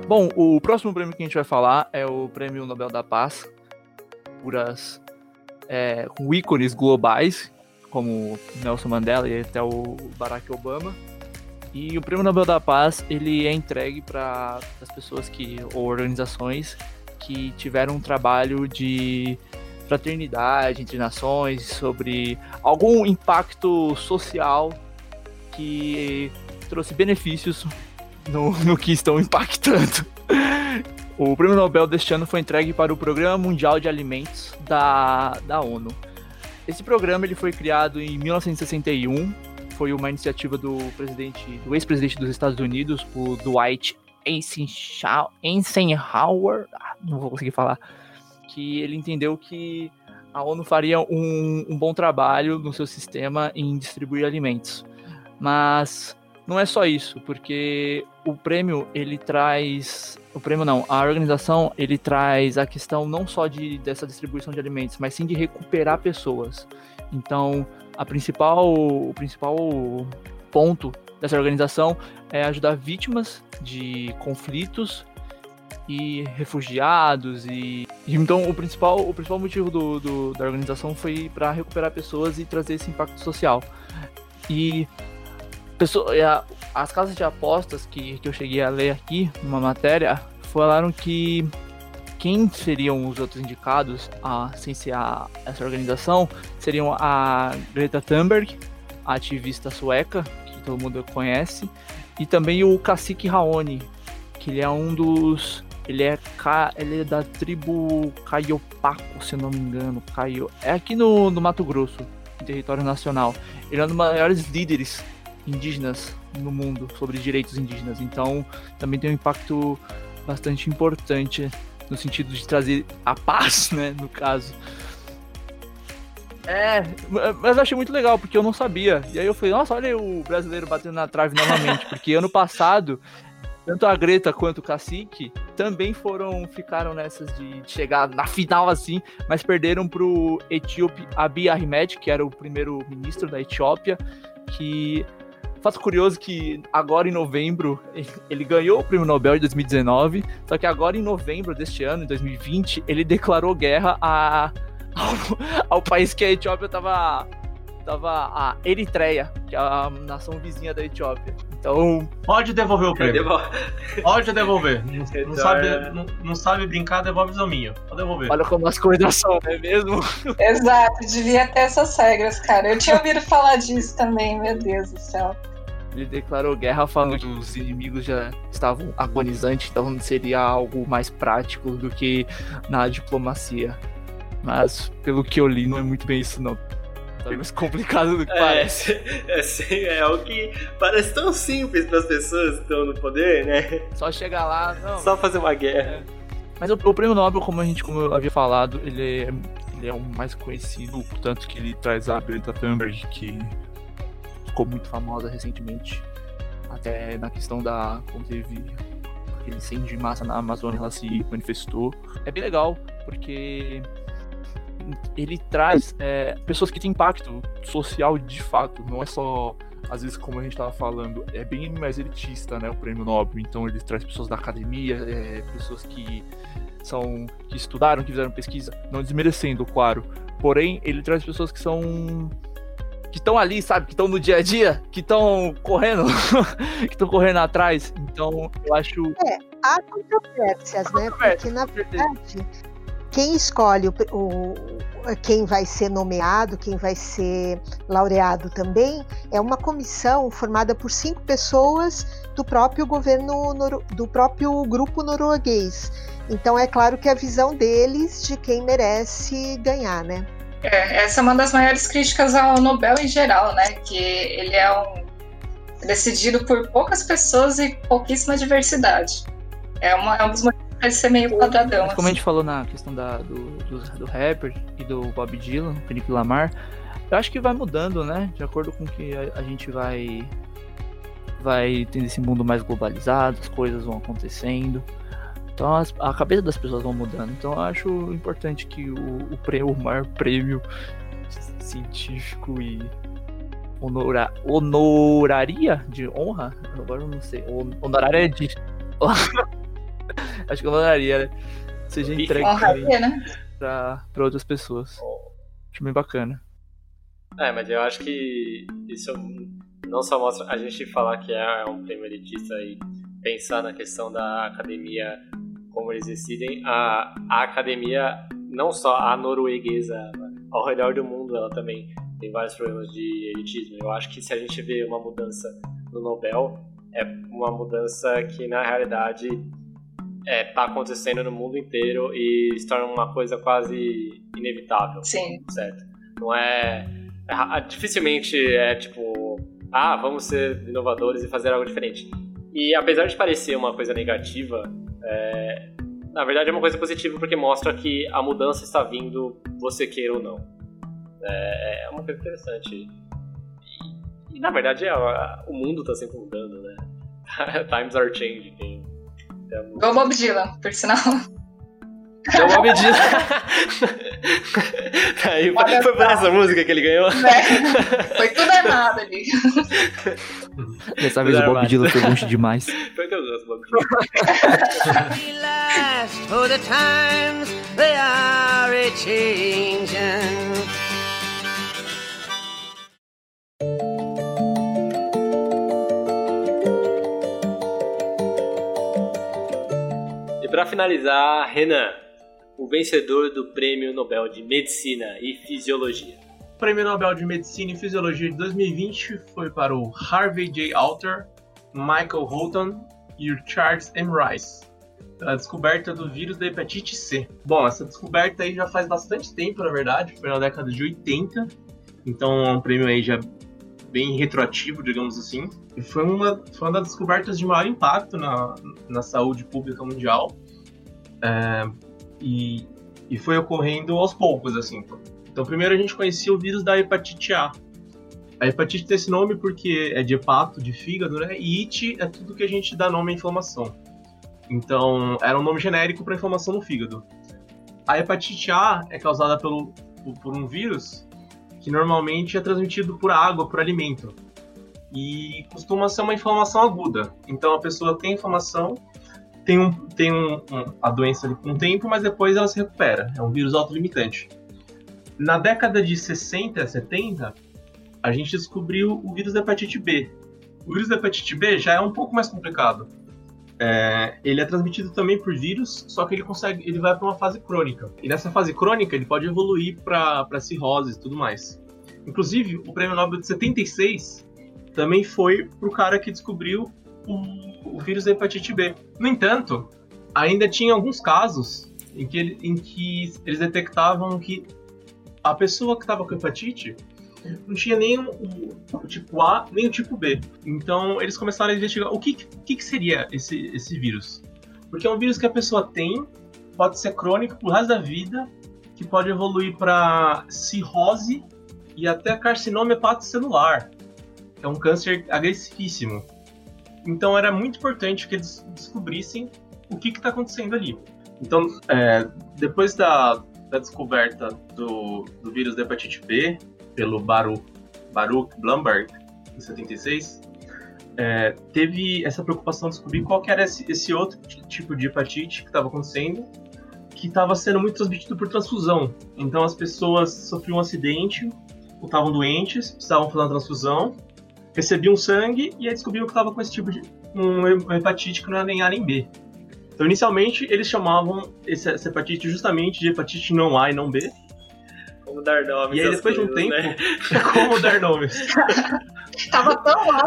Bom, o próximo prêmio que a gente vai falar é o Prêmio Nobel da Paz, com ícones globais, como Nelson Mandela e até o Barack Obama. E o Prêmio Nobel da Paz, ele é entregue para as pessoas ou organizações que tiveram um trabalho de fraternidade entre nações, sobre algum impacto social que trouxe benefícios no que estão impactando. O Prêmio Nobel deste ano foi entregue para o Programa Mundial de Alimentos da ONU. Esse programa ele foi criado em 1961, foi uma iniciativa do ex-presidente dos Estados Unidos, o Dwight Eisenhower, não vou conseguir falar, que ele entendeu que a ONU faria um bom trabalho no seu sistema em distribuir alimentos. Mas não é só isso, porque a organização ele traz a questão não só dessa distribuição de alimentos, mas sim de recuperar pessoas. Então, o principal ponto dessa organização é ajudar vítimas de conflitos e refugiados. Então, o principal motivo da organização foi para recuperar pessoas e trazer esse impacto social. E as casas de apostas que eu cheguei a ler aqui, numa matéria, falaram que quem seriam os outros indicados, sem ser essa organização, seriam a Greta Thunberg, a ativista sueca, que todo mundo conhece, e também o cacique Raoni, que ele é ele é da tribo Caiopaco, se não me engano, é aqui no Mato Grosso, no território nacional. Ele é um dos maiores líderes indígenas no mundo, sobre direitos indígenas. Então, também tem um impacto bastante importante no sentido de trazer a paz, né, no caso. Mas eu achei muito legal, porque eu não sabia. E aí eu falei, nossa, olha aí o brasileiro batendo na trave novamente, porque ano passado, tanto a Greta quanto o Cacique também ficaram nessas de chegar na final assim, mas perderam pro etíope Abiy Ahmed, que era o primeiro-ministro da Etiópia, que fato curioso que agora em novembro, ele ganhou o Prêmio Nobel em 2019, só que agora em novembro deste ano, em 2020, ele declarou guerra ao país que a Etiópia tava a Eritreia, que é a nação vizinha da Etiópia. Então, pode devolver o prêmio. Pode devolver. Não sabe brincar, devolve o zominho. Pode devolver. Olha como as coisas são, não é mesmo? Exato, devia ter essas regras, cara. Eu tinha ouvido falar disso também, meu Deus do céu. Ele declarou guerra falando que os inimigos já estavam agonizantes, então seria algo mais prático do que na diplomacia. Mas, pelo que eu li, não é muito bem isso, não. É mais complicado do que parece. É algo que parece tão simples para as pessoas que estão no poder, né? Só chegar lá, não. Só fazer uma guerra. Mas o prêmio Nobel, como eu havia falado, ele é o mais conhecido, tanto que ele traz a Greta Thunberg, que ficou muito famosa recentemente, até na questão da como teve aquele incêndio de massa na Amazônia, ela se manifestou. É bem legal, porque ele traz pessoas que têm impacto social de fato, não é só, às vezes, como a gente estava falando, é bem mais elitista, né, o prêmio Nobel, então ele traz pessoas da academia, pessoas que estudaram, que fizeram pesquisa, não desmerecendo, claro, porém ele traz pessoas que estão ali, sabe, que estão no dia a dia, que estão correndo, que estão correndo atrás, então eu acho... há controvérsias, né, porque na verdade... Quem escolhe quem vai ser nomeado, quem vai ser laureado também, é uma comissão formada por 5 pessoas do próprio do próprio grupo norueguês. Então é claro que a visão deles de quem merece ganhar, né? Essa é uma das maiores críticas ao Nobel em geral, né? Que ele é decidido por poucas pessoas e pouquíssima diversidade. É um dos motivos ser meio quadradão. Como a gente falou na questão do rapper e do Bob Dylan, Kendrick Lamar, eu acho que vai mudando, né? De acordo com que a gente vai tendo esse mundo mais globalizado, as coisas vão acontecendo. Então a cabeça das pessoas vão mudando. Então eu acho importante que o maior prêmio científico e honoraria de honra? Agora eu não sei. Honoraria de... Acho que eu mandaria, né? Seja entregue para outras pessoas. Acho bem bacana. Mas eu acho que isso não só mostra a gente falar que é um prêmio elitista e pensar na questão da academia, como eles decidem. A academia, não só a norueguesa, ao redor do mundo, ela também tem vários problemas de elitismo. Eu acho que se a gente vê uma mudança no Nobel, é uma mudança que, na realidade, está acontecendo no mundo inteiro e se torna uma coisa quase inevitável. Sim. Certo? Não é... Dificilmente é tipo... vamos ser inovadores e fazer algo diferente. E apesar de parecer uma coisa negativa, na verdade é uma coisa positiva porque mostra que a mudança está vindo, você queira ou não. É uma coisa interessante. E na verdade o mundo está sempre mudando, né? Times are changing. Igual Bob Dylan, por sinal. Igual Bob Dylan. Aí, foi por essa música que ele ganhou? Foi tudo errado ali. Dessa vez o Bob Dylan foi longe demais. Foi que eu gosto do Bob Dylan. We last for the times they are a-changing. Para finalizar, Renan, o vencedor do Prêmio Nobel de Medicina e Fisiologia. O Prêmio Nobel de Medicina e Fisiologia de 2020 foi para o Harvey J. Alter, Michael Houghton e o Charles M. Rice, pela descoberta do vírus da hepatite C. Bom, essa descoberta aí já faz bastante tempo, na verdade, foi na década de 80, então é um prêmio aí já bem retroativo, digamos assim. E foi uma das descobertas de maior impacto na saúde pública mundial. E foi ocorrendo aos poucos, assim. Então, primeiro a gente conhecia o vírus da hepatite A. A hepatite tem esse nome porque é de hepato, de fígado, né? E it é tudo que a gente dá nome à inflamação. Então, era um nome genérico para inflamação no fígado. A hepatite A é causada por um vírus que normalmente é transmitido por água, por alimento. E costuma ser uma inflamação aguda. Então, a pessoa tem inflamação... Tem a doença ali com o tempo, mas depois ela se recupera. É um vírus autolimitante. Na década de 60, 70, a gente descobriu o vírus da hepatite B. O vírus da hepatite B já é um pouco mais complicado. Ele é transmitido também por vírus, só que ele vai para uma fase crônica. E nessa fase crônica, ele pode evoluir para cirroses e tudo mais. Inclusive, o Prêmio Nobel de 76 também foi para o cara que descobriu o vírus da hepatite B. No entanto, ainda tinha alguns casos em que eles detectavam que a pessoa que estava com hepatite não tinha nem o tipo A, nem o tipo B. Então eles começaram a investigar o que seria esse vírus. Porque é um vírus que a pessoa tem, pode ser crônico pro resto da vida, que pode evoluir para cirrose e até carcinoma hepatocelular, que é um câncer agressivíssimo. Então era muito importante que eles descobrissem o que está acontecendo ali. Então, depois da descoberta do vírus da hepatite B, pelo Baruch Blumberg, em 76, teve essa preocupação de descobrir qual que era esse outro tipo de hepatite que estava acontecendo, que estava sendo muito transmitido por transfusão. Então as pessoas sofriam um acidente, ou estavam doentes, precisavam fazer uma transfusão, recebiam sangue e aí descobriam que estava com esse tipo de uma hepatite que não era nem A nem B. Então, inicialmente, eles chamavam essa hepatite justamente de hepatite não A e não B. Como dar nomes. E aí, depois coisas, de um tempo, né? Como dar nomes. Tava tão mal.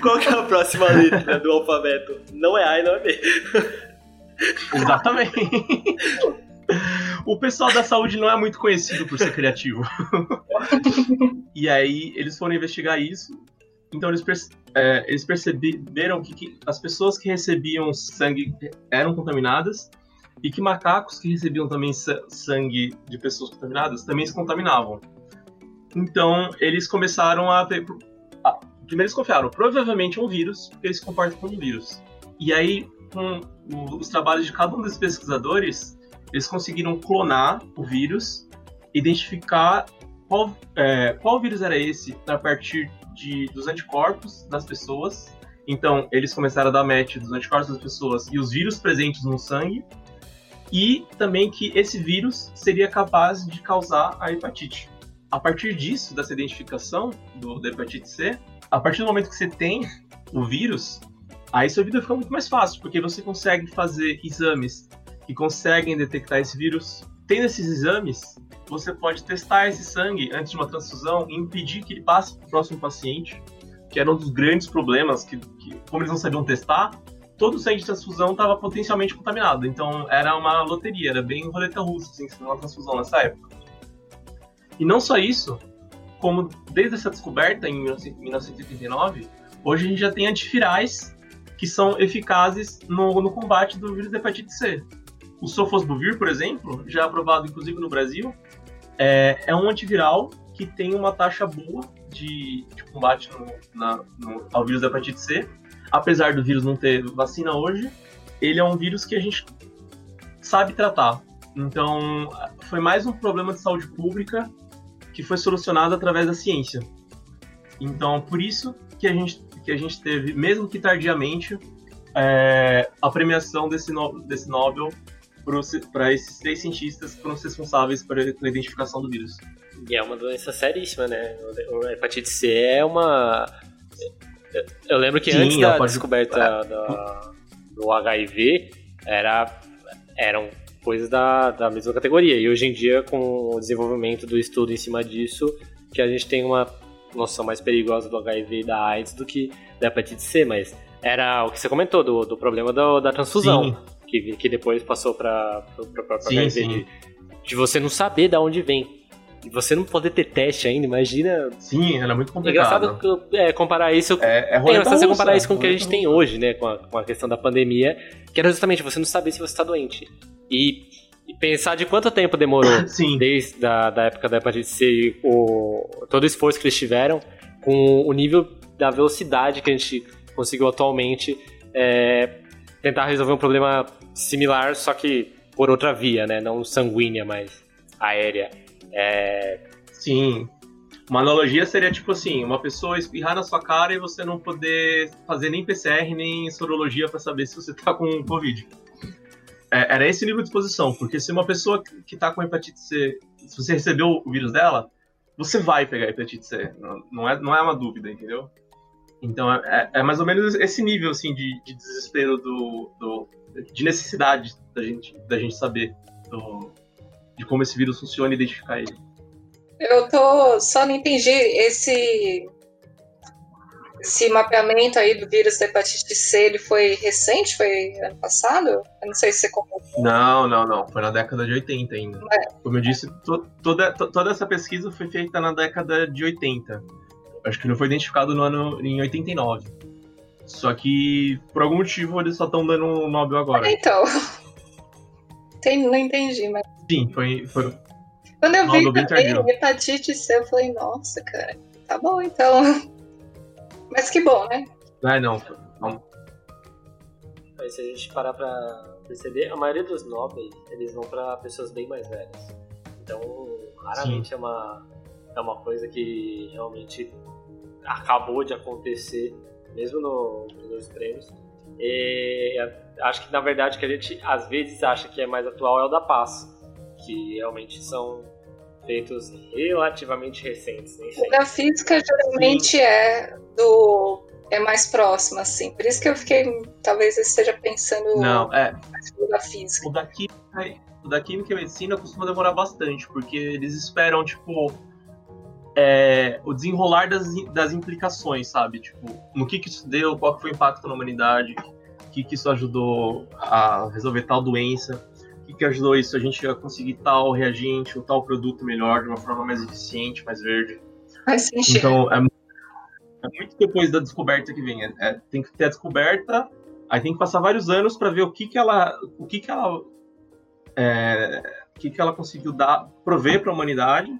Qual que é a próxima letra do alfabeto? Não é A e não é B. Exatamente. O pessoal da saúde não é muito conhecido por ser criativo. E aí, eles foram investigar isso. Então, eles perceberam que as pessoas que recebiam sangue eram contaminadas e que macacos que recebiam também sangue de pessoas contaminadas também se contaminavam. Então, eles começaram a ver... Primeiro, eles confiaram, provavelmente é um vírus, porque eles se comportam como um vírus. E aí, com os trabalhos de cada um dos pesquisadores, eles conseguiram clonar o vírus, identificar qual vírus era esse a partir dos anticorpos das pessoas. Então eles começaram a dar match dos anticorpos das pessoas e os vírus presentes no sangue, e também que esse vírus seria capaz de causar a hepatite. A partir disso, dessa identificação da hepatite C, a partir do momento que você tem o vírus, aí sua vida fica muito mais fácil, porque você consegue fazer exames que conseguem detectar esse vírus. Tendo esses exames, você pode testar esse sangue antes de uma transfusão e impedir que ele passe para o próximo paciente, que era um dos grandes problemas, que como eles não sabiam testar, todo o sangue de transfusão estava potencialmente contaminado. Então era uma loteria, era bem roleta russa, assim, uma transfusão nessa época. E não só isso, como desde essa descoberta, em 1989, hoje a gente já tem antivirais que são eficazes no combate do vírus da hepatite C. O sofosbuvir, por exemplo, já aprovado inclusive no Brasil, é um antiviral que tem uma taxa boa de combate ao vírus da hepatite C. Apesar do vírus não ter vacina hoje, ele é um vírus que a gente sabe tratar. Então, foi mais um problema de saúde pública que foi solucionado através da ciência. Então, por isso que a gente teve, mesmo que tardiamente, a premiação desse Nobel para esses três cientistas que foram responsáveis pela identificação do vírus. E é uma doença seríssima, né? A hepatite C é uma... Eu lembro que antes da descoberta do HIV, eram coisas da mesma categoria. E hoje em dia, com o desenvolvimento do estudo em cima disso, que a gente tem uma noção mais perigosa do HIV e da AIDS do que da hepatite C, mas era o que você comentou, do problema da transfusão. Sim. Que depois passou para a própria HIV, de você não saber de onde vem. E você não poder ter teste ainda, imagina. Sim, era muito complicado. Engraçado comparar isso. É engraçado você comparar isso com o que a gente tem hoje, né? Com a questão da pandemia, que era justamente você não saber se você está doente. E pensar de quanto tempo demorou desde da época da hepatite C, todo o esforço que eles tiveram, com o nível da velocidade que a gente conseguiu atualmente. Tentar resolver um problema similar, só que por outra via, né? Não sanguínea, mas aérea. Sim. Uma analogia seria tipo assim, uma pessoa espirrar na sua cara e você não poder fazer nem PCR, nem sorologia para saber se você tá com Covid. Era esse nível de exposição, porque se uma pessoa que tá com hepatite C, se você recebeu o vírus dela, você vai pegar hepatite C. Não é uma dúvida, entendeu? Então, é mais ou menos esse nível, assim, de desespero, de necessidade da gente saber de como esse vírus funciona e identificar ele. Eu só não entendi Esse mapeamento aí do vírus da hepatite C, ele foi recente? Foi ano passado? Eu não sei se você comentou. Não. Foi na década de 80 ainda. É. Como eu disse, toda essa pesquisa foi feita na década de 80. Acho que não foi identificado no ano em 89. Só que, por algum motivo, eles só estão dando um Nobel agora. Então. Não entendi, mas... Sim, foi... Quando eu vi também hepatite C, eu falei, nossa, cara, tá bom, então... Mas que bom, né? Não. Aí, se a gente parar pra perceber, a maioria dos Nobel, eles vão pra pessoas bem mais velhas. Então, raramente é uma coisa que realmente acabou de acontecer, mesmo nos prêmios. E acho que, na verdade, que a gente, às vezes, acha que é mais atual é o da paz, que realmente são feitos relativamente recentes. O da física, geralmente, é mais próximo, assim. Por isso que eu fiquei, talvez, eu esteja pensando no da física. O da química e medicina costuma demorar bastante, porque eles esperam, tipo... o desenrolar das implicações, sabe? Tipo, no que isso deu, qual que foi o impacto na humanidade, o que isso ajudou a resolver tal doença, o que ajudou isso a gente a conseguir tal reagente ou tal produto melhor, de uma forma mais eficiente, mais verde. Então, é muito depois da descoberta que vem. Tem que ter a descoberta, aí tem que passar vários anos para ver o que ela conseguiu prover para a humanidade.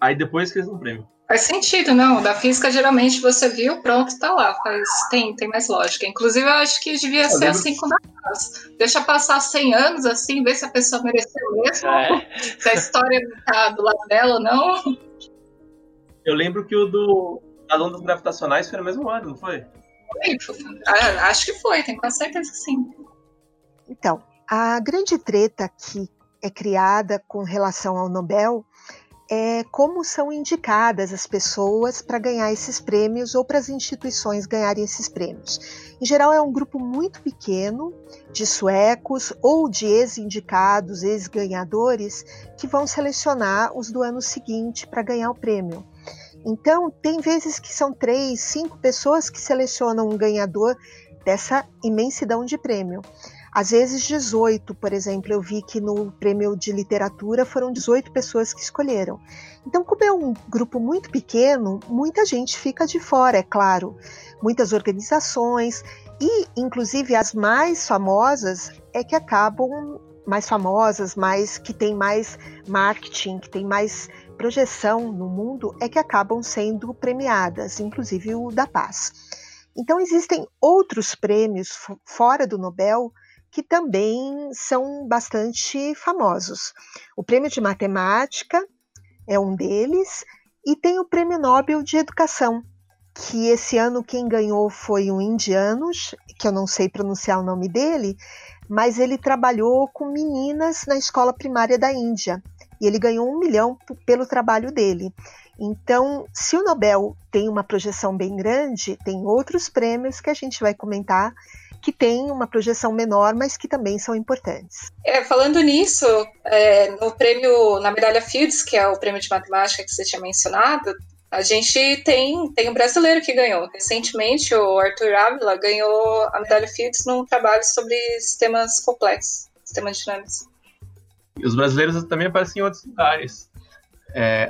Aí depois que eles dão prêmio. Faz sentido, não. Da física, geralmente, você viu, pronto, tá lá. Tem mais lógica. Inclusive, eu acho que devia ser assim com a paz. Deixa passar 100 anos, assim, ver se a pessoa mereceu mesmo. Se a história tá do lado dela ou não. Eu lembro que o das ondas gravitacionais foi no mesmo ano, não foi? Acho que foi. Tenho quase certeza que sim. Então, a grande treta que é criada com relação ao Nobel... é como são indicadas as pessoas para ganhar esses prêmios ou para as instituições ganharem esses prêmios. Em geral, é um grupo muito pequeno de suecos ou de ex-indicados, ex-ganhadores, que vão selecionar os do ano seguinte para ganhar o prêmio. Então, tem vezes que são 3, 5 pessoas que selecionam um ganhador dessa imensidão de prêmio. Às vezes 18, por exemplo, eu vi que no prêmio de literatura foram 18 pessoas que escolheram. Então, como é um grupo muito pequeno, muita gente fica de fora, é claro. Muitas organizações e, inclusive, as mais famosas é que acabam mais famosas, que tem mais marketing, que tem mais projeção no mundo, é que acabam sendo premiadas, inclusive o da Paz. Então, existem outros prêmios fora do Nobel que também são bastante famosos. O Prêmio de Matemática é um deles, e tem o Prêmio Nobel de Educação, que esse ano quem ganhou foi um indiano, que eu não sei pronunciar o nome dele, mas ele trabalhou com meninas na escola primária da Índia, e ele ganhou 1 milhão pelo trabalho dele. Então, se o Nobel tem uma projeção bem grande, tem outros prêmios que a gente vai comentar, que tem uma projeção menor, mas que também são importantes. Falando nisso, no prêmio, na medalha Fields, que é o prêmio de matemática que você tinha mencionado, a gente tem um brasileiro que ganhou. Recentemente, o Arthur Ávila ganhou a medalha Fields num trabalho sobre sistemas complexos, sistemas dinâmicos. E os brasileiros também aparecem em outros lugares.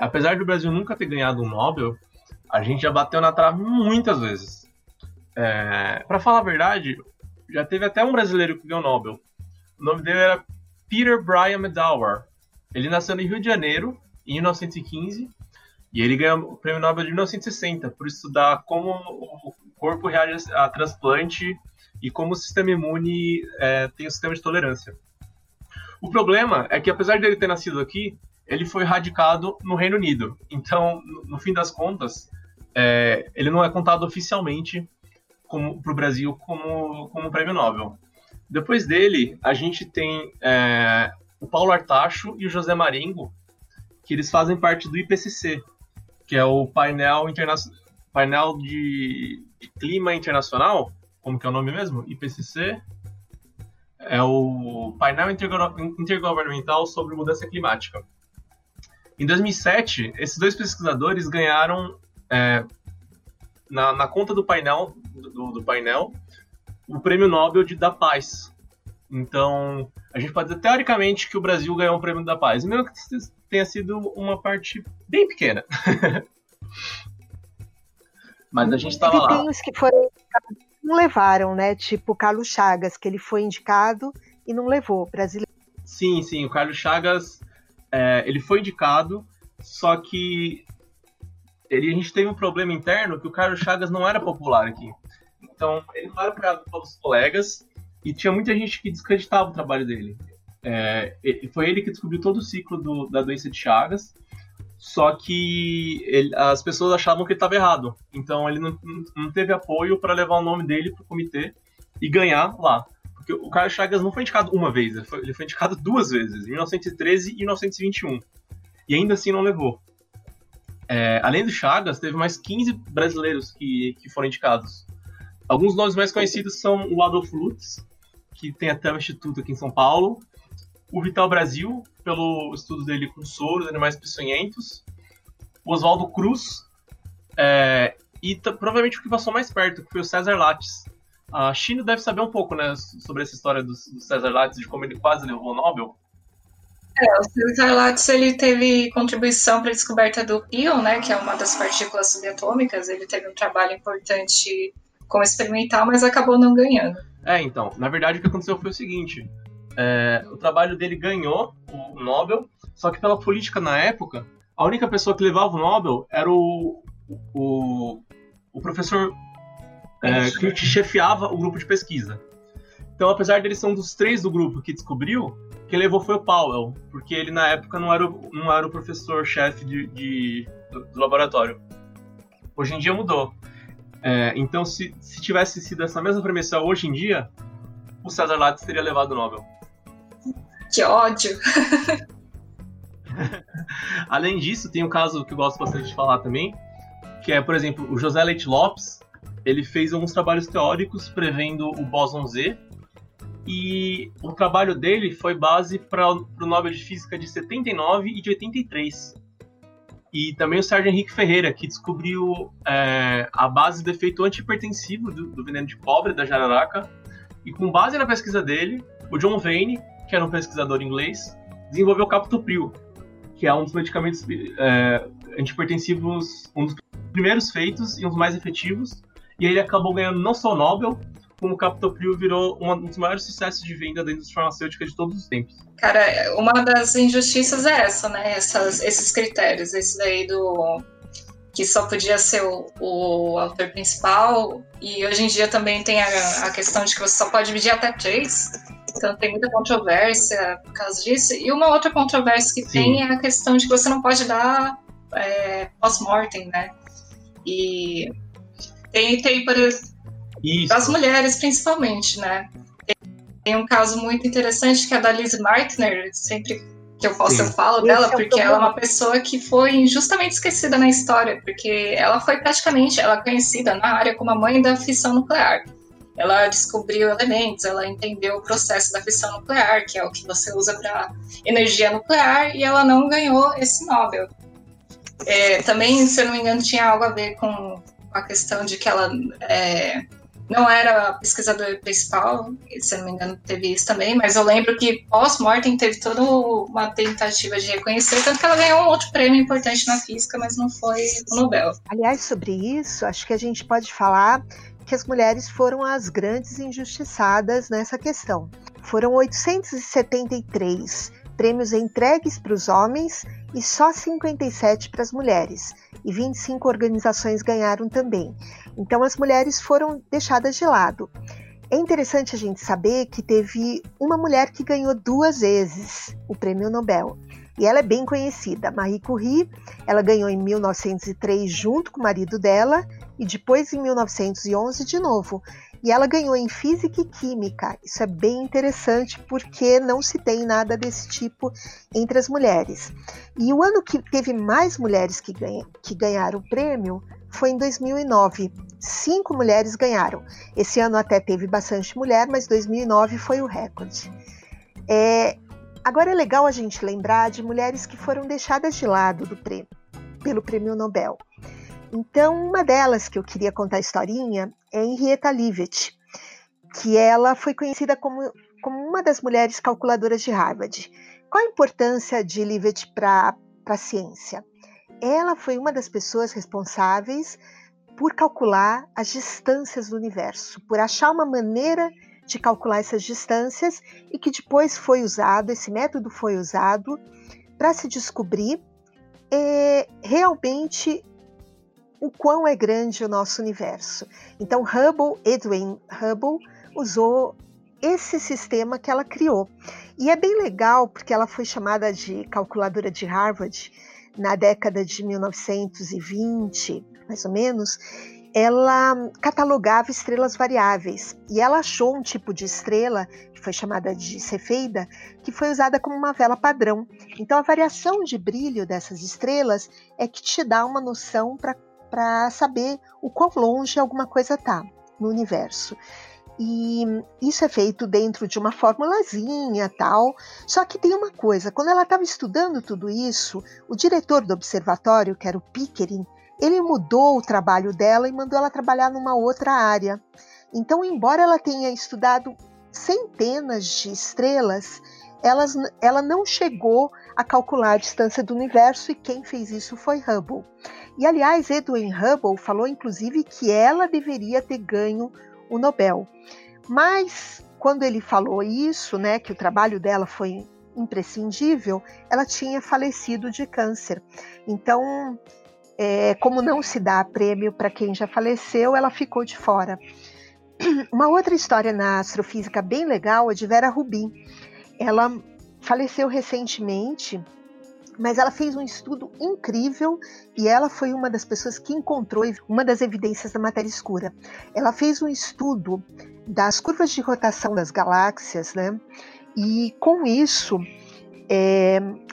Apesar do Brasil nunca ter ganhado um Nobel, a gente já bateu na trave muitas vezes. Para falar a verdade... já teve até um brasileiro que ganhou o Nobel. O nome dele era Peter Brian Medawar. Ele nasceu no Rio de Janeiro, em 1915, e ele ganhou o Prêmio Nobel de 1960, por estudar como o corpo reage a transplante e como o sistema imune tem um sistema de tolerância. O problema é que, apesar dele ter nascido aqui, ele foi radicado no Reino Unido. Então, no fim das contas, ele não é contado oficialmente para o Brasil como prêmio Nobel. Depois dele, a gente tem o Paulo Artacho e o José Marengo, que eles fazem parte do IPCC, que é o painel de Clima Internacional, como que é o nome mesmo? IPCC, é o painel intergovernamental sobre mudança climática. Em 2007, esses dois pesquisadores ganharam na conta do painel, do painel, o Prêmio Nobel da Paz. Então, a gente pode dizer teoricamente que o Brasil ganhou o Prêmio da Paz, mesmo que tenha sido uma parte bem pequena. Mas a gente estava lá. Tem os que foram indicados e não levaram, né? Tipo o Carlos Chagas, que ele foi indicado e não levou, brasileiro. Sim, sim, o Carlos Chagas, ele foi indicado, só que a gente teve um problema interno que o Carlos Chagas não era popular aqui. Então, ele não era para os colegas e tinha muita gente que descreditava o trabalho dele. Foi ele que descobriu todo o ciclo da doença de Chagas, só que as pessoas achavam que ele estava errado. Então, ele não teve apoio para levar o nome dele para o comitê e ganhar lá. Porque o Carlos Chagas não foi indicado uma vez, ele foi indicado duas vezes, em 1913 e 1921. E ainda assim não levou. Além do Chagas, teve mais 15 brasileiros que foram indicados. Alguns nomes mais conhecidos são o Adolfo Lutz, que tem até um instituto aqui em São Paulo, o Vital Brasil, pelo estudo dele com soros, animais peçonhentos, o Oswaldo Cruz, e provavelmente o que passou mais perto, que foi o César Lattes. A China deve saber um pouco, né, sobre essa história do César Lattes, de como ele quase levou o Nobel. O César Lattes, ele teve contribuição para a descoberta do pion, né, que é uma das partículas subatômicas. Ele teve um trabalho importante como experimental, mas acabou não ganhando. Então, na verdade o que aconteceu foi o seguinte, o trabalho dele ganhou o Nobel, só que pela política na época, a única pessoa que levava o Nobel era o professor que chefiava o grupo de pesquisa. Então, apesar dele ser um dos três do grupo que descobriu, quem levou foi o Powell, porque ele na época não era o professor-chefe do laboratório. Hoje em dia mudou. Então, se tivesse sido essa mesma premissa hoje em dia, o César Lattes teria levado o Nobel. Que ódio! Além disso, tem um caso que eu gosto bastante de falar também, que é, por exemplo, o José Leite Lopes. Ele fez alguns trabalhos teóricos prevendo o bóson Z, e o trabalho dele foi base para o Nobel de Física de 79 e de 83. E também o Sérgio Henrique Ferreira, que descobriu a base do efeito antihipertensivo do veneno de cobra da jararaca. E com base na pesquisa dele, o John Vane, que era um pesquisador inglês, desenvolveu o captopril, que é um dos medicamentos antihipertensivos, um dos primeiros feitos e um dos mais efetivos. E ele acabou ganhando não só o Nobel, como o captopril virou um dos maiores sucessos de venda da indústria farmacêutica de todos os tempos. Cara, uma das injustiças é essa, né? Esses critérios, esse daí do que só podia ser o autor principal, e hoje em dia também tem a questão de que você só pode medir até 3, então tem muita controvérsia por causa disso. E uma outra controvérsia que tem é a questão de que você não pode dar pós-mortem, né? E tem por exemplo, das mulheres, principalmente, né? Tem um caso muito interessante que é da Liz Meitner, sempre que eu posso eu falo dela, porque ela é uma pessoa que foi injustamente esquecida na história, porque ela foi praticamente conhecida na área como a mãe da fissão nuclear. Ela descobriu elementos, ela entendeu o processo da fissão nuclear, que é o que você usa para energia nuclear, e ela não ganhou esse Nobel. Também, se eu não me engano, tinha algo a ver com a questão de que ela não era a pesquisadora principal, se não me engano teve isso também, mas eu lembro que pós-mortem teve toda uma tentativa de reconhecer, tanto que ela ganhou um outro prêmio importante na física, mas não foi o Nobel. Aliás, sobre isso, acho que a gente pode falar que as mulheres foram as grandes injustiçadas nessa questão. Foram 873 prêmios entregues para os homens e só 57 para as mulheres, e 25 organizações ganharam também. Então as mulheres foram deixadas de lado. É interessante a gente saber que teve uma mulher que ganhou duas vezes o Prêmio Nobel, e ela é bem conhecida, Marie Curie. Ela ganhou em 1903 junto com o marido dela, e depois em 1911 de novo. E ela ganhou em Física e Química. Isso é bem interessante porque não se tem nada desse tipo entre as mulheres. E o ano que teve mais mulheres que ganharam o prêmio foi em 2009. 5 mulheres ganharam. Esse ano até teve bastante mulher, mas 2009 foi o recorde. Agora é legal a gente lembrar de mulheres que foram deixadas de lado pelo Prêmio Nobel. Então, uma delas que eu queria contar a historinha é Henrietta Leavitt, que ela foi conhecida como uma das mulheres calculadoras de Harvard. Qual a importância de Leavitt para a ciência? Ela foi uma das pessoas responsáveis por calcular as distâncias do universo, por achar uma maneira de calcular essas distâncias e que depois foi usado, esse método foi usado para se descobrir realmente o quão é grande o nosso universo. Então, Edwin Hubble usou esse sistema que ela criou. E é bem legal porque ela foi chamada de calculadora de Harvard na década de 1920, mais ou menos. Ela catalogava estrelas variáveis e ela achou um tipo de estrela, que foi chamada de Cefeida, que foi usada como uma vela padrão. Então, a variação de brilho dessas estrelas é que te dá uma noção para saber o quão longe alguma coisa está no universo. E isso é feito dentro de uma formulazinha tal. Só que tem uma coisa, quando ela estava estudando tudo isso, o diretor do observatório, que era o Pickering, ele mudou o trabalho dela e mandou ela trabalhar numa outra área. Então, embora ela tenha estudado centenas de estrelas, ela não chegou a calcular a distância do universo, e quem fez isso foi Hubble. E, aliás, Edwin Hubble falou, inclusive, que ela deveria ter ganho o Nobel. Mas, quando ele falou isso, né, que o trabalho dela foi imprescindível, ela tinha falecido de câncer. Então, como não se dá prêmio para quem já faleceu, ela ficou de fora. Uma outra história na astrofísica bem legal é de Vera Rubin. Ela faleceu recentemente, mas ela fez um estudo incrível e ela foi uma das pessoas que encontrou uma das evidências da matéria escura. Ela fez um estudo das curvas de rotação das galáxias, né? E com isso,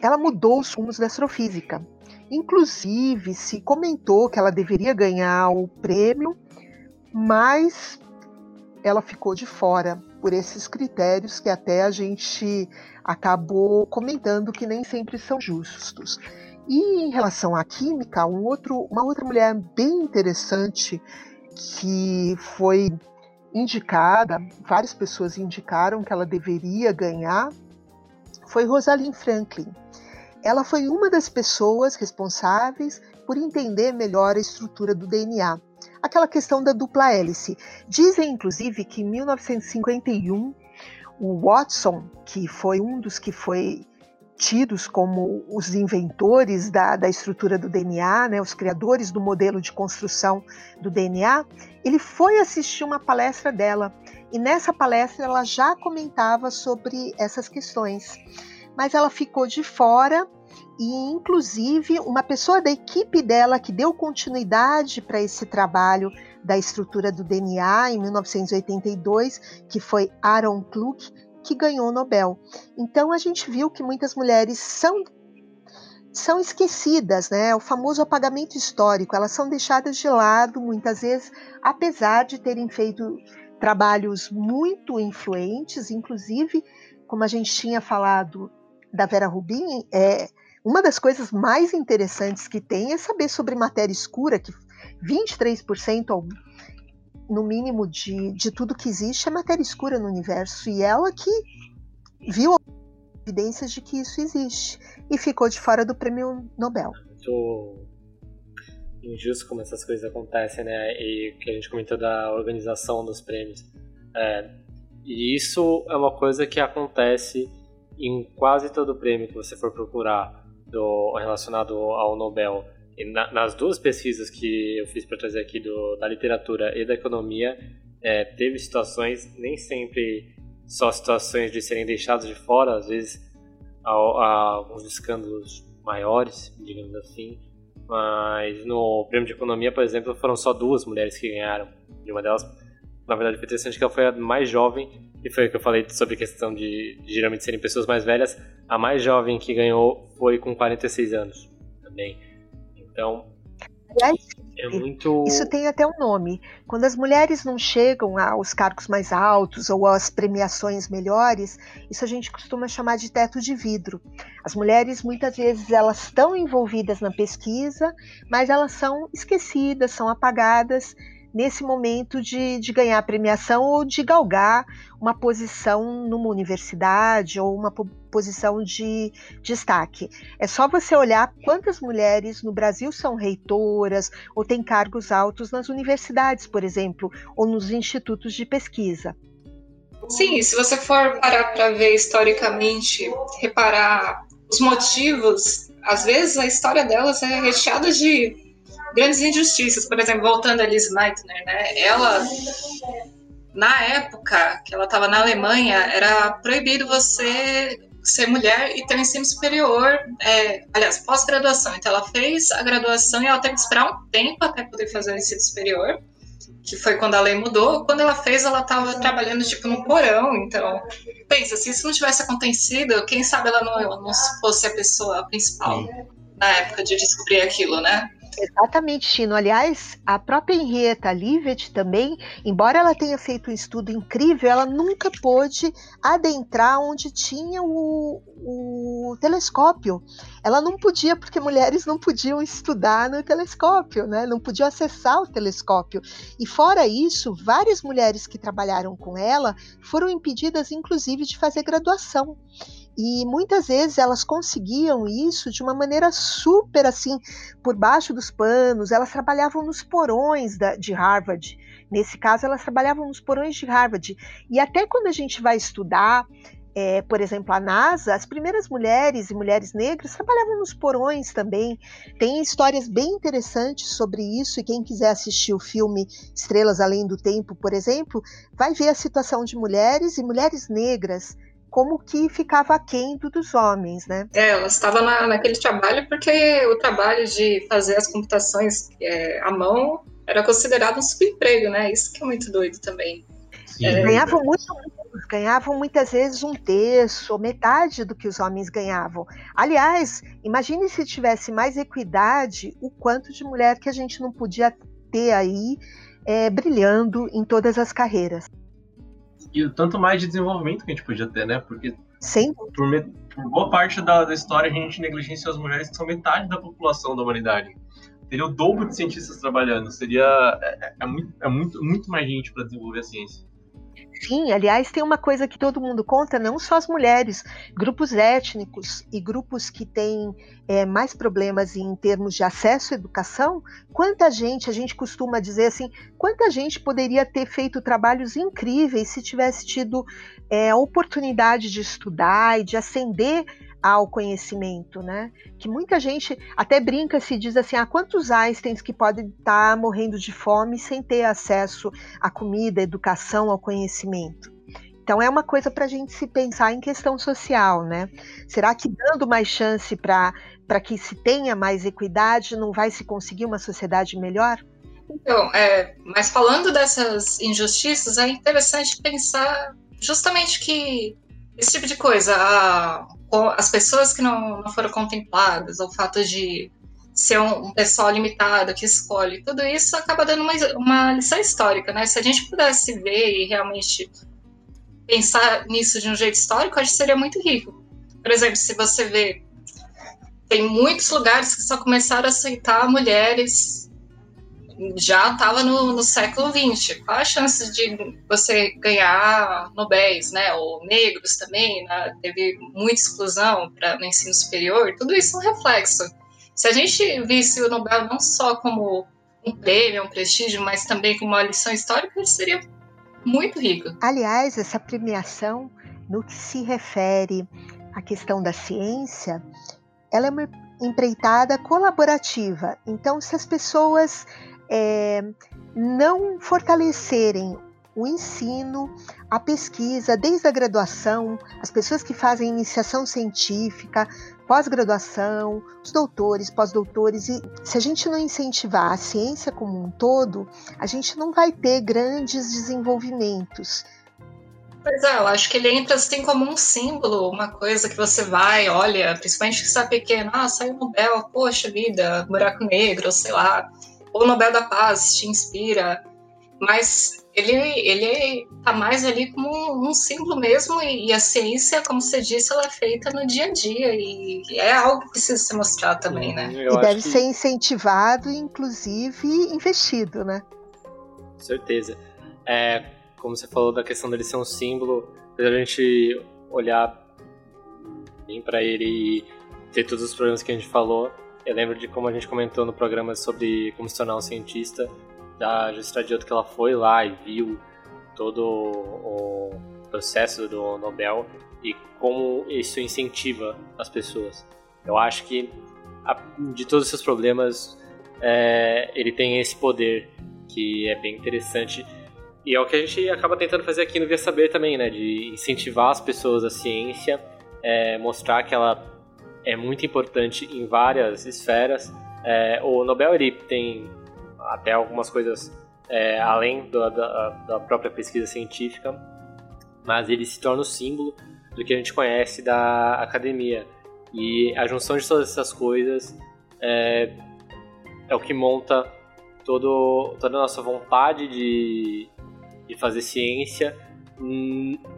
ela mudou os rumos da astrofísica. Inclusive, se comentou que ela deveria ganhar o prêmio, mas ela ficou de fora por esses critérios que até a gente acabou comentando que nem sempre são justos. E em relação à química, uma outra mulher bem interessante que foi indicada, várias pessoas indicaram que ela deveria ganhar, foi Rosalind Franklin. Ela foi uma das pessoas responsáveis por entender melhor a estrutura do DNA, aquela questão da dupla hélice. Dizem, inclusive, que em 1951, o Watson, que foi um dos que foi tidos como os inventores da estrutura do DNA, né, os criadores do modelo de construção do DNA, ele foi assistir uma palestra dela. E nessa palestra ela já comentava sobre essas questões. Mas ela ficou de fora e, inclusive, uma pessoa da equipe dela que deu continuidade para esse trabalho da estrutura do DNA em 1982, que foi Aaron Kluk, que ganhou o Nobel. Então, a gente viu que muitas mulheres são esquecidas, né? O famoso apagamento histórico. Elas são deixadas de lado, muitas vezes, apesar de terem feito trabalhos muito influentes, inclusive, como a gente tinha falado da Vera Rubin, uma das coisas mais interessantes que tem é saber sobre matéria escura, que 23% no mínimo de tudo que existe é matéria escura no universo, e ela que viu evidências de que isso existe e ficou de fora do prêmio Nobel. Muito injusto como essas coisas acontecem, né? E o que a gente comentou da organização dos prêmios, e isso é uma coisa que acontece em quase todo prêmio que você for procurar relacionado ao Nobel. Nas duas pesquisas que eu fiz para trazer aqui da literatura e da economia, teve situações, nem sempre só situações de serem deixados de fora, às vezes há alguns escândalos maiores, digamos assim, mas no prêmio de economia, por exemplo, foram só duas mulheres que ganharam, e uma delas, na verdade, foi interessante que ela foi a mais jovem, e foi o que eu falei sobre a questão de geralmente serem pessoas mais velhas. A mais jovem que ganhou foi com 46 anos também. Então, aliás, É muito... Isso tem até um nome. Quando as mulheres não chegam aos cargos mais altos ou às premiações melhores, isso a gente costuma chamar de teto de vidro. As mulheres, muitas vezes, elas estão envolvidas na pesquisa, mas elas são esquecidas, são apagadas nesse momento de ganhar premiação ou de galgar uma posição numa universidade ou uma posição de destaque. É só você olhar quantas mulheres no Brasil são reitoras ou têm cargos altos nas universidades, por exemplo, ou nos institutos de pesquisa. Sim, se você for parar para ver historicamente, reparar os motivos, às vezes a história delas é recheada de grandes injustiças. Por exemplo, voltando a Liz Meitner, né? Ela, na época que ela estava na Alemanha, era proibido você ser mulher e ter um ensino superior, aliás, pós-graduação. Então ela fez a graduação e ela teve que esperar um tempo até poder fazer o ensino superior, que foi quando a lei mudou. Quando ela fez, ela estava trabalhando tipo num porão. Então, pensa, se isso não tivesse acontecido, quem sabe ela não fosse a pessoa principal na época de descobrir aquilo, né? Exatamente, Chino. Aliás, a própria Henrietta Leavitt também, embora ela tenha feito um estudo incrível, ela nunca pôde adentrar onde tinha o telescópio. Ela não podia, porque mulheres não podiam estudar no telescópio, né? Não podiam acessar o telescópio. E fora isso, várias mulheres que trabalharam com ela foram impedidas, inclusive, de fazer graduação. E muitas vezes elas conseguiam isso de uma maneira super assim, por baixo dos panos. Elas trabalhavam nos porões de Harvard. Nesse caso, elas trabalhavam nos porões de Harvard. E até quando a gente vai estudar, por exemplo, a NASA, as primeiras mulheres e mulheres negras trabalhavam nos porões também. Tem histórias bem interessantes sobre isso, e quem quiser assistir o filme Estrelas Além do Tempo, por exemplo, vai ver a situação de mulheres e mulheres negras, como que ficava aquém dos homens, né? Ela estava naquele trabalho porque o trabalho de fazer as computações à mão era considerado um subemprego, né? Isso que é muito doido também. Ganhavam muitas vezes 1/3 ou metade do que os homens ganhavam. Aliás, imagine se tivesse mais equidade, o quanto de mulher que a gente não podia ter aí brilhando em todas as carreiras. E o tanto mais de desenvolvimento que a gente podia ter, né? Porque por boa parte da história a gente negligencia as mulheres, que são metade da população da humanidade. Teria o dobro de cientistas trabalhando, seria muito mais gente para desenvolver a ciência. Sim, aliás, tem uma coisa que todo mundo conta, não só as mulheres, grupos étnicos e grupos que têm mais problemas em termos de acesso à educação, quanta gente, a gente costuma dizer assim, quanta gente poderia ter feito trabalhos incríveis se tivesse tido a oportunidade de estudar e de ascender ao conhecimento, né? Que muita gente até brinca, se diz assim, quantos Einsteins que podem estar morrendo de fome sem ter acesso à comida, à educação, ao conhecimento? Então é uma coisa para a gente se pensar em questão social, né? Será que dando mais chance para que se tenha mais equidade não vai se conseguir uma sociedade melhor? Então, mas falando dessas injustiças, é interessante pensar justamente que esse tipo de coisa, as pessoas que não foram contempladas, o fato de ser um pessoal limitado que escolhe, tudo isso acaba dando uma lição histórica, né? Se a gente pudesse ver e realmente pensar nisso de um jeito histórico, acho que seria muito rico. Por exemplo, se você vê, tem muitos lugares que só começaram a aceitar mulheres, já estava no século XX. Qual a chance de você ganhar Nobéis, né? Ou negros também, né? Teve muita exclusão no ensino superior, tudo isso é um reflexo. Se a gente visse o Nobel não só como um prêmio, um prestígio, mas também como uma lição histórica, ele seria muito rico. Aliás, essa premiação, no que se refere à questão da ciência, ela é uma empreitada colaborativa. Então, se as pessoas não fortalecerem o ensino, a pesquisa, desde a graduação, as pessoas que fazem iniciação científica, pós-graduação, os doutores, pós-doutores, e se a gente não incentivar a ciência como um todo, a gente não vai ter grandes desenvolvimentos. Pois é, eu acho que ele entra assim como um símbolo, uma coisa que você vai, olha, principalmente que você é pequeno, saiu Nobel, poxa vida, buraco negro, sei lá. o Nobel da Paz te inspira, mas ele está mais ali como um símbolo mesmo, e a ciência, como você disse, ela é feita no dia a dia, e é algo que precisa se mostrar também, né? E deve ser incentivado, inclusive investido, né? Com certeza. Como você falou da questão dele ser um símbolo, a gente olhar bem para ele e ter todos os problemas que a gente falou, eu lembro de como a gente comentou no programa sobre como se tornar um cientista, da Justa Dioto, que ela foi lá e viu todo o processo do Nobel e como isso incentiva as pessoas. Eu acho que, de todos os seus problemas, ele tem esse poder que é bem interessante. E é o que a gente acaba tentando fazer aqui no Via Saber também, né? De incentivar as pessoas à ciência, mostrar que ela é muito importante em várias esferas. O Nobel, ele tem até algumas coisas além da própria pesquisa científica, mas ele se torna o símbolo do que a gente conhece da academia. E a junção de todas essas coisas é o que monta toda a nossa vontade de fazer ciência.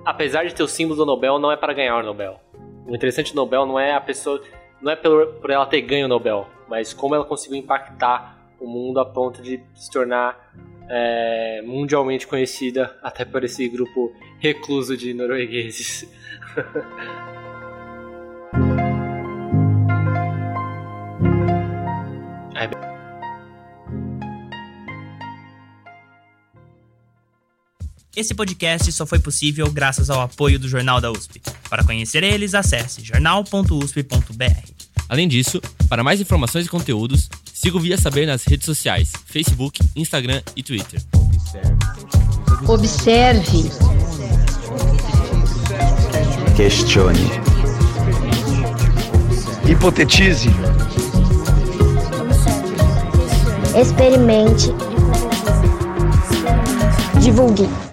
Apesar de ter o símbolo do Nobel, não é para ganhar o Nobel. O interessante do Nobel não é a pessoa, não é por ela ter ganho o Nobel, mas como ela conseguiu impactar o mundo a ponto de se tornar mundialmente conhecida, até por esse grupo recluso de noruegueses. Esse podcast só foi possível graças ao apoio do Jornal da USP. Para conhecer eles, acesse jornal.usp.br. Além disso, para mais informações e conteúdos, siga o Via Saber nas redes sociais, Facebook, Instagram e Twitter. Observe. Questione. Hipotetize. Experimente. Divulgue.